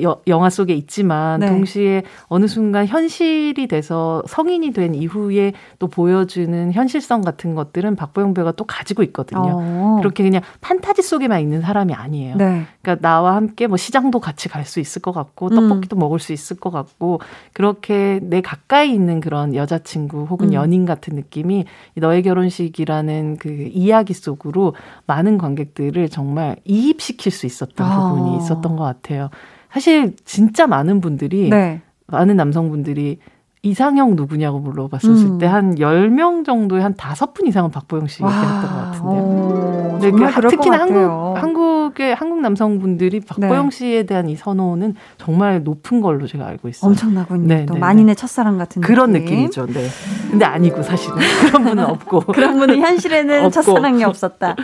여, 영화 속에 있지만 네. 동시에 어느 순간 현실이 돼서 성인이 된 이후에 또 보여주는 현실성 같은 것들은 사실은 박보영 배우가 또 가지고 있거든요. 어. 그렇게 그냥 판타지 속에만 있는 사람이 아니에요. 네. 그러니까 나와 함께 뭐 시장도 같이 갈 수 있을 것 같고 떡볶이도 음. 먹을 수 있을 것 같고 그렇게 내 가까이 있는 그런 여자친구 혹은 음. 연인 같은 느낌이 너의 결혼식이라는 그 이야기 속으로 많은 관객들을 정말 이입시킬 수 있었던 아. 부분이 있었던 것 같아요. 사실 진짜 많은 분들이 네. 많은 남성분들이 이상형 누구냐고 물어봤었을 음. 때 한 열 명 정도에 한 다섯 분 이상은 박보영 씨 얘기했던 것 같은데요. 오, 근데 정말 그, 그럴 특히나 것 같아요. 한국, 한국의, 한국 남성분들이 박보영 네. 씨에 대한 이 선호는 정말 높은 걸로 제가 알고 있어요. 엄청나군요. 네, 또 네, 만인의 네. 첫사랑 같은 그런 느낌. 느낌이죠. 네. 근데 아니고 사실은 그런 분은 없고. 그런 분은 현실에는 첫사랑이 없었다.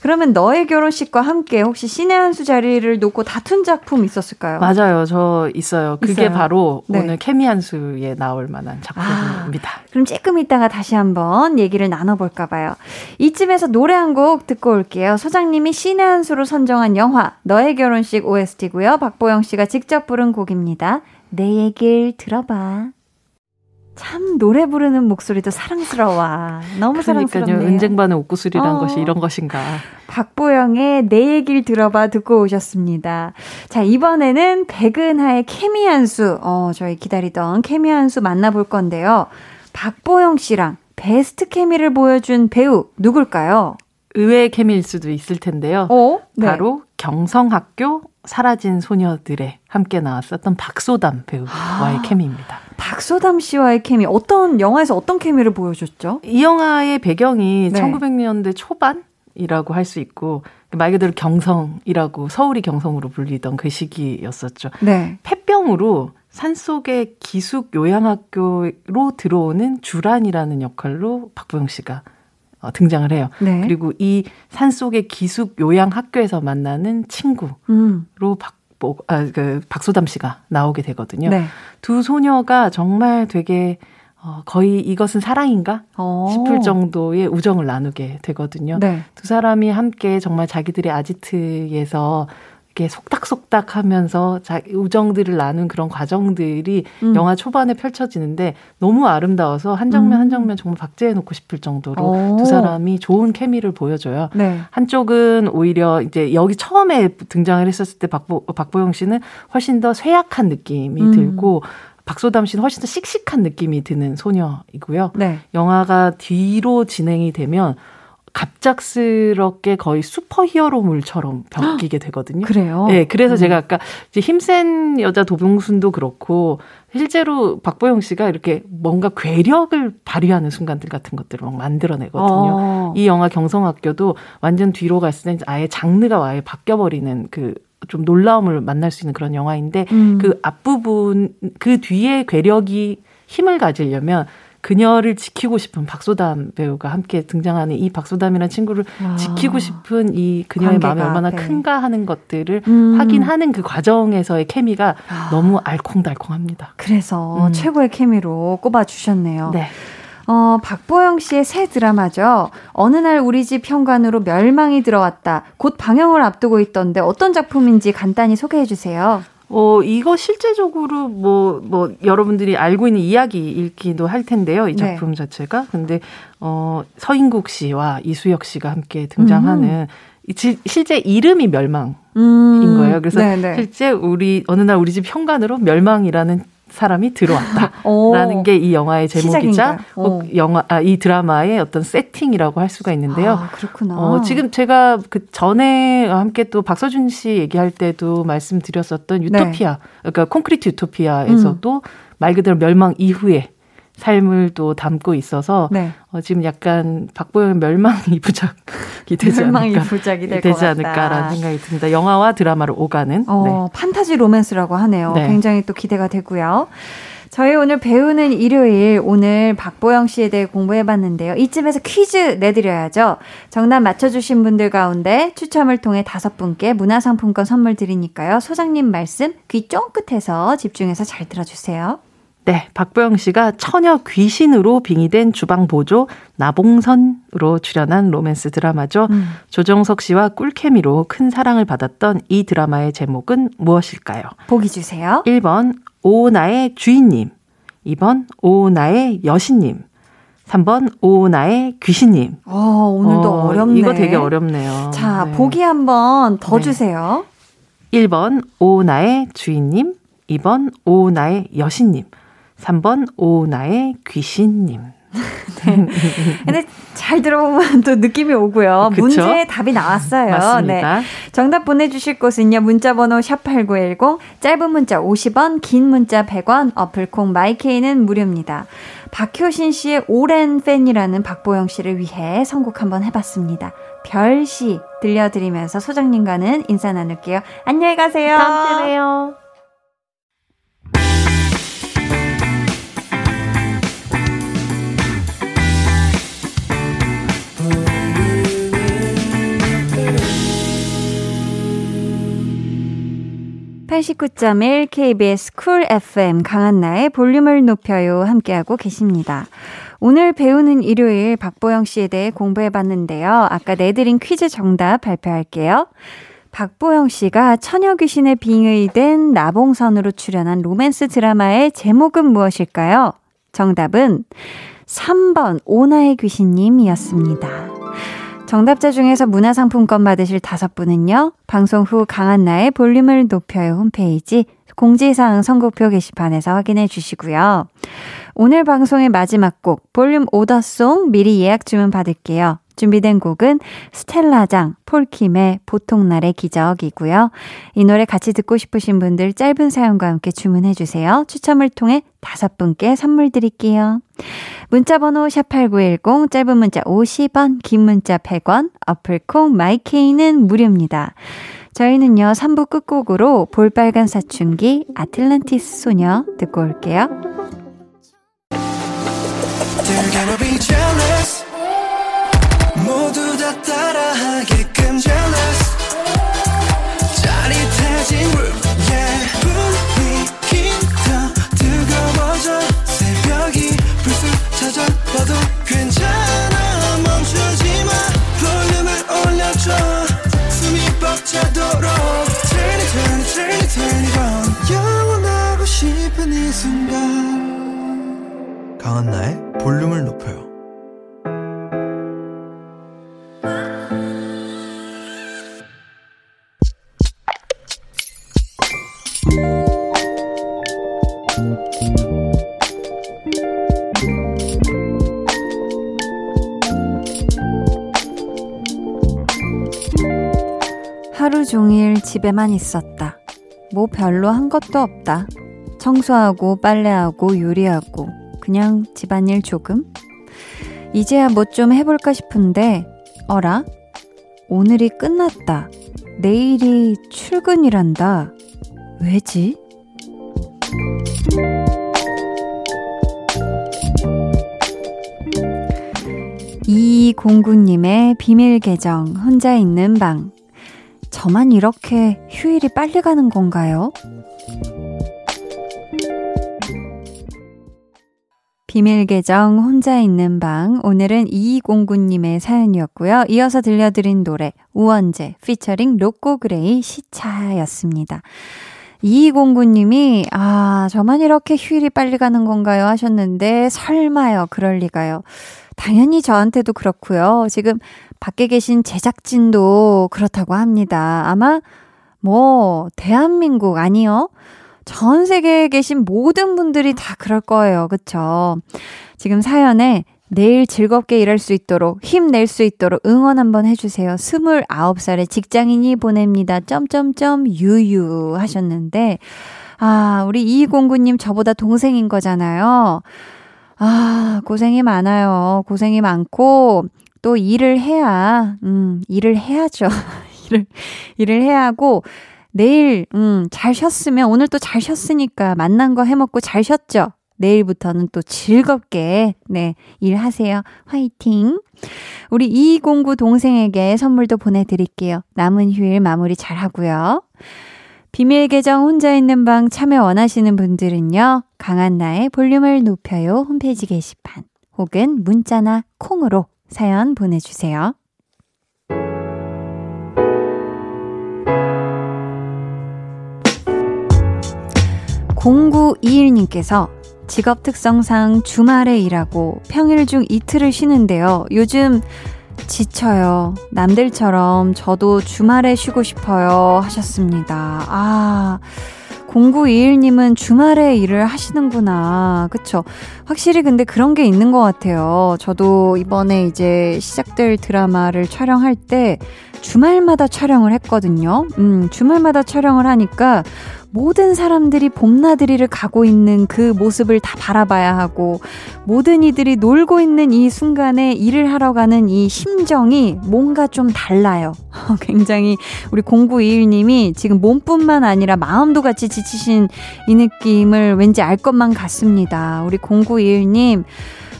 그러면 너의 결혼식과 함께 혹시 신의 한 수 자리를 놓고 다툰 작품 있었을까요? 맞아요. 저 있어요. 그게 있어요. 바로 네. 오늘 케미 한 수에 나온 나올 만한 작품입니다. 아, 그럼 조금 이따가 다시 한번 얘기를 나눠볼까 봐요. 이쯤에서 노래 한 곡 듣고 올게요. 소장님이 신의 한 수로 선정한 영화 너의 결혼식 오에스티고요. 박보영 씨가 직접 부른 곡입니다. 내 얘길 들어봐. 참 노래 부르는 목소리도 사랑스러워. 너무 사랑스럽네요. 그러니까요. 은쟁반의 옷구슬이란 어. 것이 이런 것인가. 박보영의 내 얘길 들어봐 듣고 오셨습니다. 자, 이번에는 백은하의 케미 한 수. 어, 저희 기다리던 케미 한 수 만나볼 건데요. 박보영 씨랑 베스트 케미를 보여준 배우 누굴까요? 의외의 케미일 수도 있을 텐데요. 어? 네. 바로 경성학교 사라진 소녀들에 함께 나왔었던 박소담 배우와의 아, 케미입니다. 박소담 씨와의 케미, 어떤 영화에서 어떤 케미를 보여줬죠? 이 영화의 배경이 네. 천구백 년대 초반이라고 할 수 있고 말 그대로 경성이라고 서울이 경성으로 불리던 그 시기였었죠. 네. 폐병으로 산속의 기숙 요양학교로 들어오는 주란이라는 역할로 박보영 씨가 어, 등장을 해요. 네. 그리고 이 산속의 기숙 요양학교에서 만나는 친구로 음. 박, 뭐, 아, 그, 박소담 씨가 나오게 되거든요. 네. 두 소녀가 정말 되게 어, 거의 이것은 사랑인가 오. 싶을 정도의 우정을 나누게 되거든요. 네. 두 사람이 함께 정말 자기들의 아지트에서 이렇게 속닥속닥 하면서 우정들을 나눈 그런 과정들이 음. 영화 초반에 펼쳐지는데 너무 아름다워서 한 장면 음. 한 장면 정말 박제해놓고 싶을 정도로 오. 두 사람이 좋은 케미를 보여줘요. 네. 한쪽은 오히려 이제 여기 처음에 등장을 했었을 때 박보, 박보영 씨는 훨씬 더 쇠약한 느낌이 음. 들고 박소담 씨는 훨씬 더 씩씩한 느낌이 드는 소녀이고요. 네. 영화가 뒤로 진행이 되면 갑작스럽게 거의 슈퍼히어로물처럼 바뀌게 되거든요. 그래요? 네, 그래서 음. 제가 아까 이제 힘센 여자 도봉순도 그렇고 실제로 박보영 씨가 이렇게 뭔가 괴력을 발휘하는 순간들 같은 것들을 막 만들어내거든요. 어. 이 영화 경성학교도 완전 뒤로 갔을 때 아예 장르가 아예 바뀌어버리는 그 좀 놀라움을 만날 수 있는 그런 영화인데 음. 그 앞부분 그 뒤에 괴력이 힘을 가지려면 그녀를 지키고 싶은 박소담 배우가 함께 등장하는 이 박소담이라는 친구를 와. 지키고 싶은 이 그녀의 마음이 얼마나 네. 큰가 하는 것들을 음. 확인하는 그 과정에서의 케미가 아. 너무 알콩달콩합니다. 그래서 음. 최고의 케미로 꼽아주셨네요. 네. 어, 박보영 씨의 새 드라마죠. 어느 날 우리 집 현관으로 멸망이 들어왔다. 곧 방영을 앞두고 있던데 어떤 작품인지 간단히 소개해 주세요. 어, 이거 실제적으로 뭐, 뭐, 여러분들이 알고 있는 이야기이기도 할 텐데요. 이 작품 네. 자체가. 근데, 어, 서인국 씨와 이수혁 씨가 함께 등장하는, 음. 지, 실제 이름이 멸망인 음. 거예요. 그래서 네네. 실제 우리, 어느 날 우리 집 현관으로 멸망이라는 사람이 들어왔다라는 게 이 영화의 제목이자 영화, 아, 이 드라마의 어떤 세팅이라고 할 수가 있는데요. 아, 그렇구나. 어, 지금 제가 그 전에 함께 또 박서준 씨 얘기할 때도 말씀드렸었던 유토피아, 네. 그러니까 콘크리트 유토피아에서도 음. 말 그대로 멸망 이후에 삶을 또 담고 있어서 네. 어, 지금 약간 박보영의 멸망이 부작이 되지 멸망이 않을까, 부작이 될 되지 않을까라는 생각이 듭니다. 영화와 드라마를 오가는 어, 네. 판타지 로맨스라고 하네요. 네. 굉장히 또 기대가 되고요. 저희 오늘 배우는 일요일 오늘 박보영 씨에 대해 공부해봤는데요. 이쯤에서 퀴즈 내드려야죠. 정답 맞춰주신 분들 가운데 추첨을 통해 다섯 분께 문화상품권 선물 드리니까요. 소장님 말씀 귀 쫑긋해서 집중해서 잘 들어주세요. 네, 박보영 씨가 처녀 귀신으로 빙의된 주방 보조 나봉선으로 출연한 로맨스 드라마죠. 음. 조정석 씨와 꿀케미로 큰 사랑을 받았던 이 드라마의 제목은 무엇일까요? 보기 주세요. 일 번 오나의 주인님, 이 번 오나의 여신님, 삼 번 오나의 귀신님. 어, 오늘도 어, 어렵네. 이거 되게 어렵네요. 자, 네. 보기 한번 더 네. 주세요. 일 번 오나의 주인님, 이 번 오나의 여신님, 삼 번 오나의 귀신님. 네. 근데 잘 들어보면 또 느낌이 오고요. 그쵸? 문제의 답이 나왔어요. 맞습니다. 네. 정답 보내주실 곳은요. 문자번호 샵팔구일공, 짧은 문자 오십 원, 긴 문자 백 원, 어플콩 마이케이는 무료입니다. 박효신 씨의 오랜 팬이라는 박보영 씨를 위해 선곡 한번 해봤습니다. 별시 들려드리면서 소장님과는 인사 나눌게요. 안녕히 가세요. 다음 주에 봬요. 팔십구 점 일 케이비에스 쿨 에프엠 강한나의 볼륨을 높여요 함께하고 계십니다. 오늘 배우는 일요일 박보영 씨에 대해 공부해봤는데요. 아까 내드린 퀴즈 정답 발표할게요. 박보영 씨가 처녀 귀신에 빙의된 나봉선으로 출연한 로맨스 드라마의 제목은 무엇일까요? 정답은 삼 번 오나의 귀신님이었습니다. 정답자 중에서 문화상품권 받으실 다섯 분은요. 방송 후 강한나의 볼륨을 높여요 홈페이지 공지사항 선곡표 게시판에서 확인해 주시고요. 오늘 방송의 마지막 곡 볼륨 오더송 미리 예약 주문 받을게요. 준비된 곡은 스텔라장 폴킴의 보통날의 기적이고요. 이 노래 같이 듣고 싶으신 분들 짧은 사연과 함께 주문해 주세요. 추첨을 통해 다섯 분께 선물 드릴게요. 문자번호 샵팔구일공, 짧은 문자 오십 원, 긴 문자 백 원, 어플콩 마이케이는 무료입니다. 저희는요 삼 부 끝곡으로 볼빨간 사춘기 아틀란티스 소녀 듣고 올게요. 모두 다 따라하게끔 jealous 짜릿해진 roof yeah 분위기 더 뜨거워져 새벽이 불쑥 찾아와도 괜찮아 멈추지 마 볼륨을 올려줘 숨이 벅차도록 turn it turn it turn it turn it on 영원하고 싶은 이 순간 강한나의 볼륨을 높여요. 하루 종일 집에만 있었다. 뭐 별로 한 것도 없다. 청소하고 빨래하고 요리하고 그냥 집안일 조금? 이제야 뭐 좀 해볼까 싶은데 어라? 오늘이 끝났다. 내일이 출근이란다. 왜지? 이공구님의 비밀 계정 혼자 있는 방. 저만 이렇게 휴일이 빨리 가는 건가요? 비밀 계정 혼자 있는 방, 오늘은 이이공구님의 사연이었고요. 이어서 들려드린 노래 우원재 피처링 로코 그레이 시차였습니다. 이이공구님이 아 저만 이렇게 휴일이 빨리 가는 건가요 하셨는데 설마요. 그럴 리가요. 당연히 저한테도 그렇고요. 지금 밖에 계신 제작진도 그렇다고 합니다. 아마 뭐 대한민국 아니요. 전 세계에 계신 모든 분들이 다 그럴 거예요. 그렇죠? 지금 사연에 내일 즐겁게 일할 수 있도록 힘낼 수 있도록 응원 한번 해주세요. 스물아홉 살의 직장인이 보냅니다. 점점점 유유 하셨는데 아 우리 이공구님 저보다 동생인 거잖아요. 아 고생이 많아요. 고생이 많고 또 일을 해야 음 일을 해야죠. 일을 일을 해야 하고 내일 음 잘 쉬었으면 오늘 또 잘 쉬었으니까 맛난 거 해먹고 잘 쉬었죠. 내일부터는 또 즐겁게 네 일하세요. 화이팅. 우리 이공구 동생에게 선물도 보내드릴게요. 남은 휴일 마무리 잘 하고요. 비밀 계정 혼자 있는 방 참여 원하시는 분들은요. 강한나의 볼륨을 높여요 홈페이지 게시판 혹은 문자나 콩으로 사연 보내주세요. 공구이일님께서 직업 특성상 주말에 일하고 평일 중 이틀을 쉬는데요. 요즘 지쳐요. 남들처럼 저도 주말에 쉬고 싶어요 하셨습니다. 아... 공구이일님은 주말에 일을 하시는구나. 그쵸? 확실히 근데 그런 게 있는 것 같아요. 저도 이번에 이제 시작될 드라마를 촬영할 때 주말마다 촬영을 했거든요. 음, 주말마다 촬영을 하니까 모든 사람들이 봄나들이를 가고 있는 그 모습을 다 바라봐야 하고, 모든 이들이 놀고 있는 이 순간에 일을 하러 가는 이 심정이 뭔가 좀 달라요. 굉장히 우리 공구이일님이 지금 몸뿐만 아니라 마음도 같이 지치신 이 느낌을 왠지 알 것만 같습니다. 우리 공구이일님,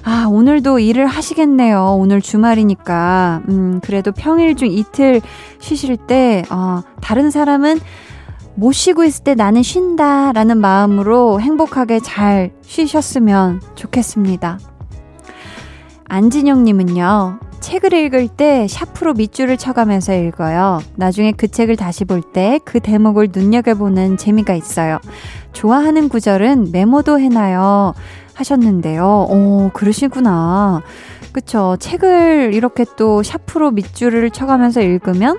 아, 오늘도 일을 하시겠네요. 오늘 주말이니까. 음, 그래도 평일 중 이틀 쉬실 때, 어, 다른 사람은 못 쉬고 있을 때 나는 쉰다 라는 마음으로 행복하게 잘 쉬셨으면 좋겠습니다. 안진영님은요, 책을 읽을 때 샤프로 밑줄을 쳐가면서 읽어요. 나중에 그 책을 다시 볼 때 그 대목을 눈여겨보는 재미가 있어요. 좋아하는 구절은 메모도 해놔요 하셨는데요. 오, 그러시구나. 그쵸. 책을 이렇게 또 샤프로 밑줄을 쳐가면서 읽으면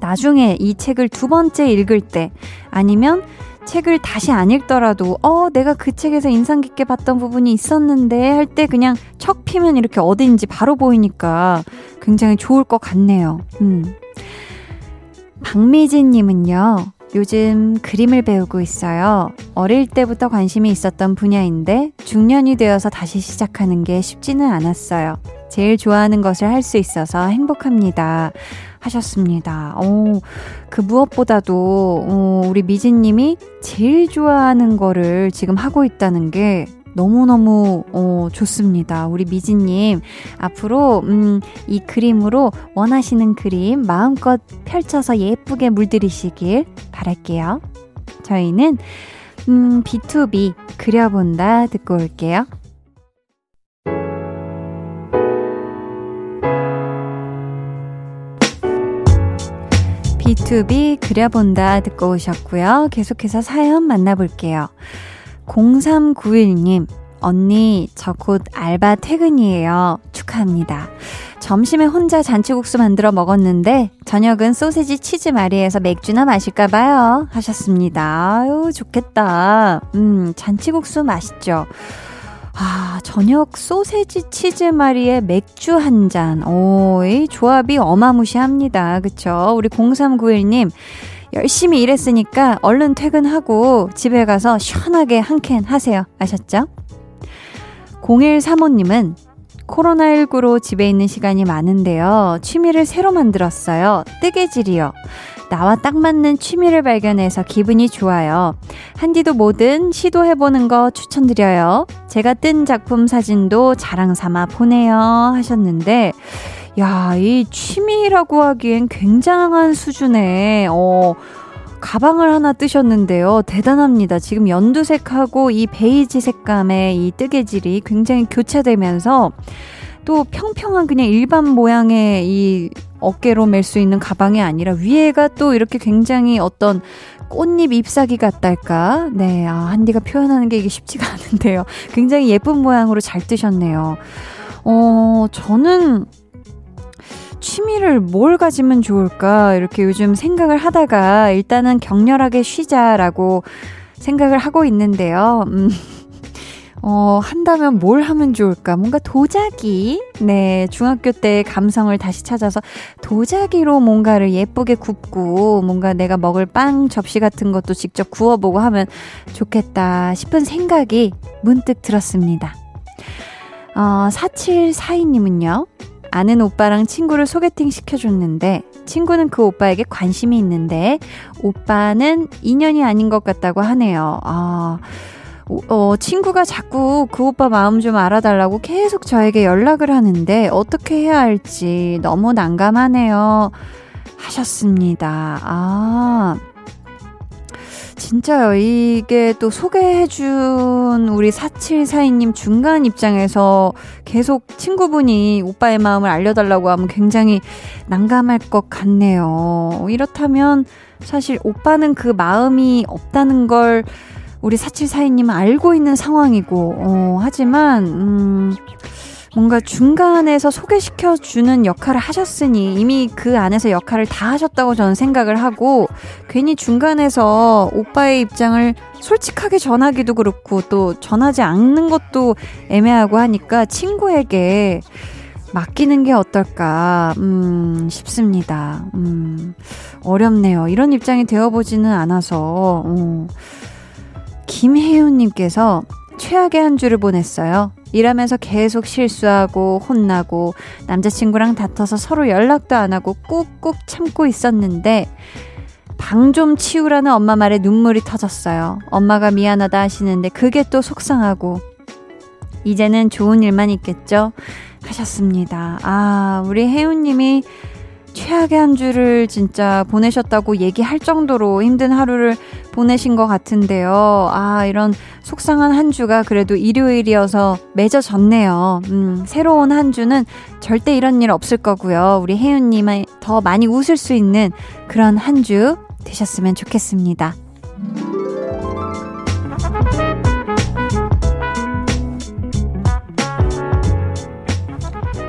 나중에 이 책을 두 번째 읽을 때, 아니면 책을 다시 안 읽더라도 어 내가 그 책에서 인상 깊게 봤던 부분이 있었는데 할 때 그냥 척 피면 이렇게 어딘지 바로 보이니까 굉장히 좋을 것 같네요. 음. 박미진님은요, 요즘 그림을 배우고 있어요. 어릴 때부터 관심이 있었던 분야인데 중년이 되어서 다시 시작하는 게 쉽지는 않았어요. 제일 좋아하는 것을 할 수 있어서 행복합니다 하셨습니다. 오, 그 무엇보다도 오, 우리 미진님이 제일 좋아하는 거를 지금 하고 있다는 게 너무너무 어, 좋습니다. 우리 미진님, 앞으로 음, 이 그림으로 원하시는 그림 마음껏 펼쳐서 예쁘게 물들이시길 바랄게요. 저희는 음, 비투비 그려본다 듣고 올게요. 비투비 그려본다 듣고 오셨고요. 계속해서 사연 만나볼게요. 공삼구일님, 언니, 저 곧 알바 퇴근이에요. 축하합니다. 점심에 혼자 잔치국수 만들어 먹었는데 저녁은 소세지 치즈 마리에서 맥주나 마실까봐요 하셨습니다. 아유, 좋겠다. 음, 잔치국수 맛있죠. 아, 저녁 소세지 치즈 마리에 맥주 한 잔. 오, 이 조합이 어마무시합니다. 그쵸? 우리 공삼구일님, 열심히 일했으니까 얼른 퇴근하고 집에 가서 시원하게 한 캔 하세요. 아셨죠? 공일삼오님은 코로나십구로 집에 있는 시간이 많은데요. 취미를 새로 만들었어요. 뜨개질이요. 나와 딱 맞는 취미를 발견해서 기분이 좋아요. 한디도 뭐든 시도해보는 거 추천드려요. 제가 뜬 작품 사진도 자랑삼아 보내요 하셨는데, 야, 이 취미라고 하기엔 굉장한 수준의 어, 가방을 하나 뜨셨는데요. 대단합니다. 지금 연두색하고 이 베이지 색감의 이 뜨개질이 굉장히 교차되면서 또 평평한 그냥 일반 모양의 이 어깨로 멜 수 있는 가방이 아니라 위에가 또 이렇게 굉장히 어떤 꽃잎 잎사귀 같달까? 네, 아, 한디가 표현하는 게 이게 쉽지가 않은데요. 굉장히 예쁜 모양으로 잘 뜨셨네요. 어, 저는 취미를 뭘 가지면 좋을까? 이렇게 요즘 생각을 하다가 일단은 격렬하게 쉬자라고 생각을 하고 있는데요. 음. 어, 한다면 뭘 하면 좋을까? 뭔가 도자기? 네, 중학교 때의 감성을 다시 찾아서 도자기로 뭔가를 예쁘게 굽고 뭔가 내가 먹을 빵 접시 같은 것도 직접 구워보고 하면 좋겠다 싶은 생각이 문득 들었습니다. 어, 사칠사이님은요, 아는 오빠랑 친구를 소개팅 시켜줬는데 친구는 그 오빠에게 관심이 있는데 오빠는 인연이 아닌 것 같다고 하네요. 아... 어, 친구가 자꾸 그 오빠 마음 좀 알아달라고 계속 저에게 연락을 하는데 어떻게 해야 할지 너무 난감하네요 하셨습니다. 아, 진짜요. 이게 또 소개해준 우리 사칠사이님 중간 입장에서 계속 친구분이 오빠의 마음을 알려달라고 하면 굉장히 난감할 것 같네요. 이렇다면 사실 오빠는 그 마음이 없다는 걸 우리 사칠사이님은 알고 있는 상황이고 어, 하지만 음, 뭔가 중간에서 소개시켜주는 역할을 하셨으니 이미 그 안에서 역할을 다 하셨다고 저는 생각을 하고, 괜히 중간에서 오빠의 입장을 솔직하게 전하기도 그렇고 또 전하지 않는 것도 애매하고 하니까 친구에게 맡기는 게 어떨까 음, 싶습니다. 음, 어렵네요. 이런 입장이 되어보지는 않아서. 음. 김혜윤님께서 최악의 한 주를 보냈어요. 일하면서 계속 실수하고 혼나고 남자친구랑 다퉈서 서로 연락도 안 하고 꾹꾹 참고 있었는데 방 좀 치우라는 엄마 말에 눈물이 터졌어요. 엄마가 미안하다 하시는데 그게 또 속상하고, 이제는 좋은 일만 있겠죠? 하셨습니다. 아, 우리 혜윤님이 최악의 한 주를 진짜 보내셨다고 얘기할 정도로 힘든 하루를 보내신 것 같은데요. 아, 이런 속상한 한 주가 그래도 일요일이어서 맺어졌네요. 음, 새로운 한 주는 절대 이런 일 없을 거고요. 우리 혜윤님이 더 많이 웃을 수 있는 그런 한 주 되셨으면 좋겠습니다.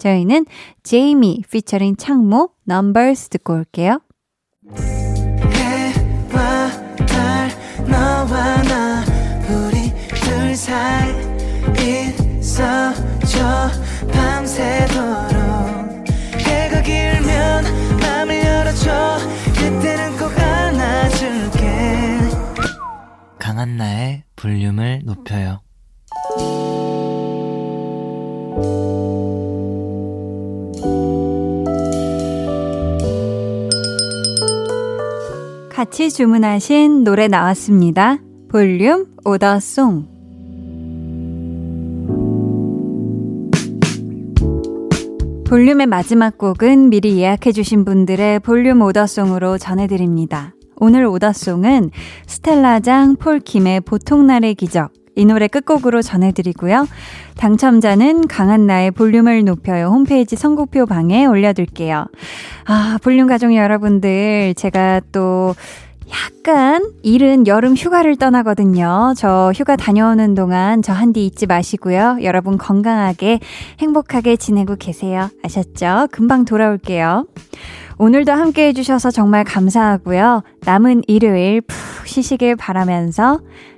저희는 제이미 피처링 창모 넘버스 듣고 올게요. 해와 달 너와 나 우리 둘 사이 있어줘 밤새도록 해가 길면 맘을 열어줘 그때는 꼭 안아줄게. 강한나의 볼륨을 높여요. 같이 주문하신 노래 나왔습니다. 볼륨 오더송. 볼륨의 마지막 곡은 미리 예약해주신 분들의 볼륨 오더송으로 전해드립니다. 오늘 오더송은 스텔라장 폴킴의 보통날의 기적, 이 노래 끝곡으로 전해드리고요. 당첨자는 강한나의 볼륨을 높여요 홈페이지 선곡표 방에 올려둘게요. 아, 볼륨 가족 여러분들, 제가 또 약간 이른 여름 휴가를 떠나거든요. 저 휴가 다녀오는 동안 저 한디 잊지 마시고요. 여러분 건강하게 행복하게 지내고 계세요. 아셨죠? 금방 돌아올게요. 오늘도 함께해 주셔서 정말 감사하고요. 남은 일요일 푹 쉬시길 바라면서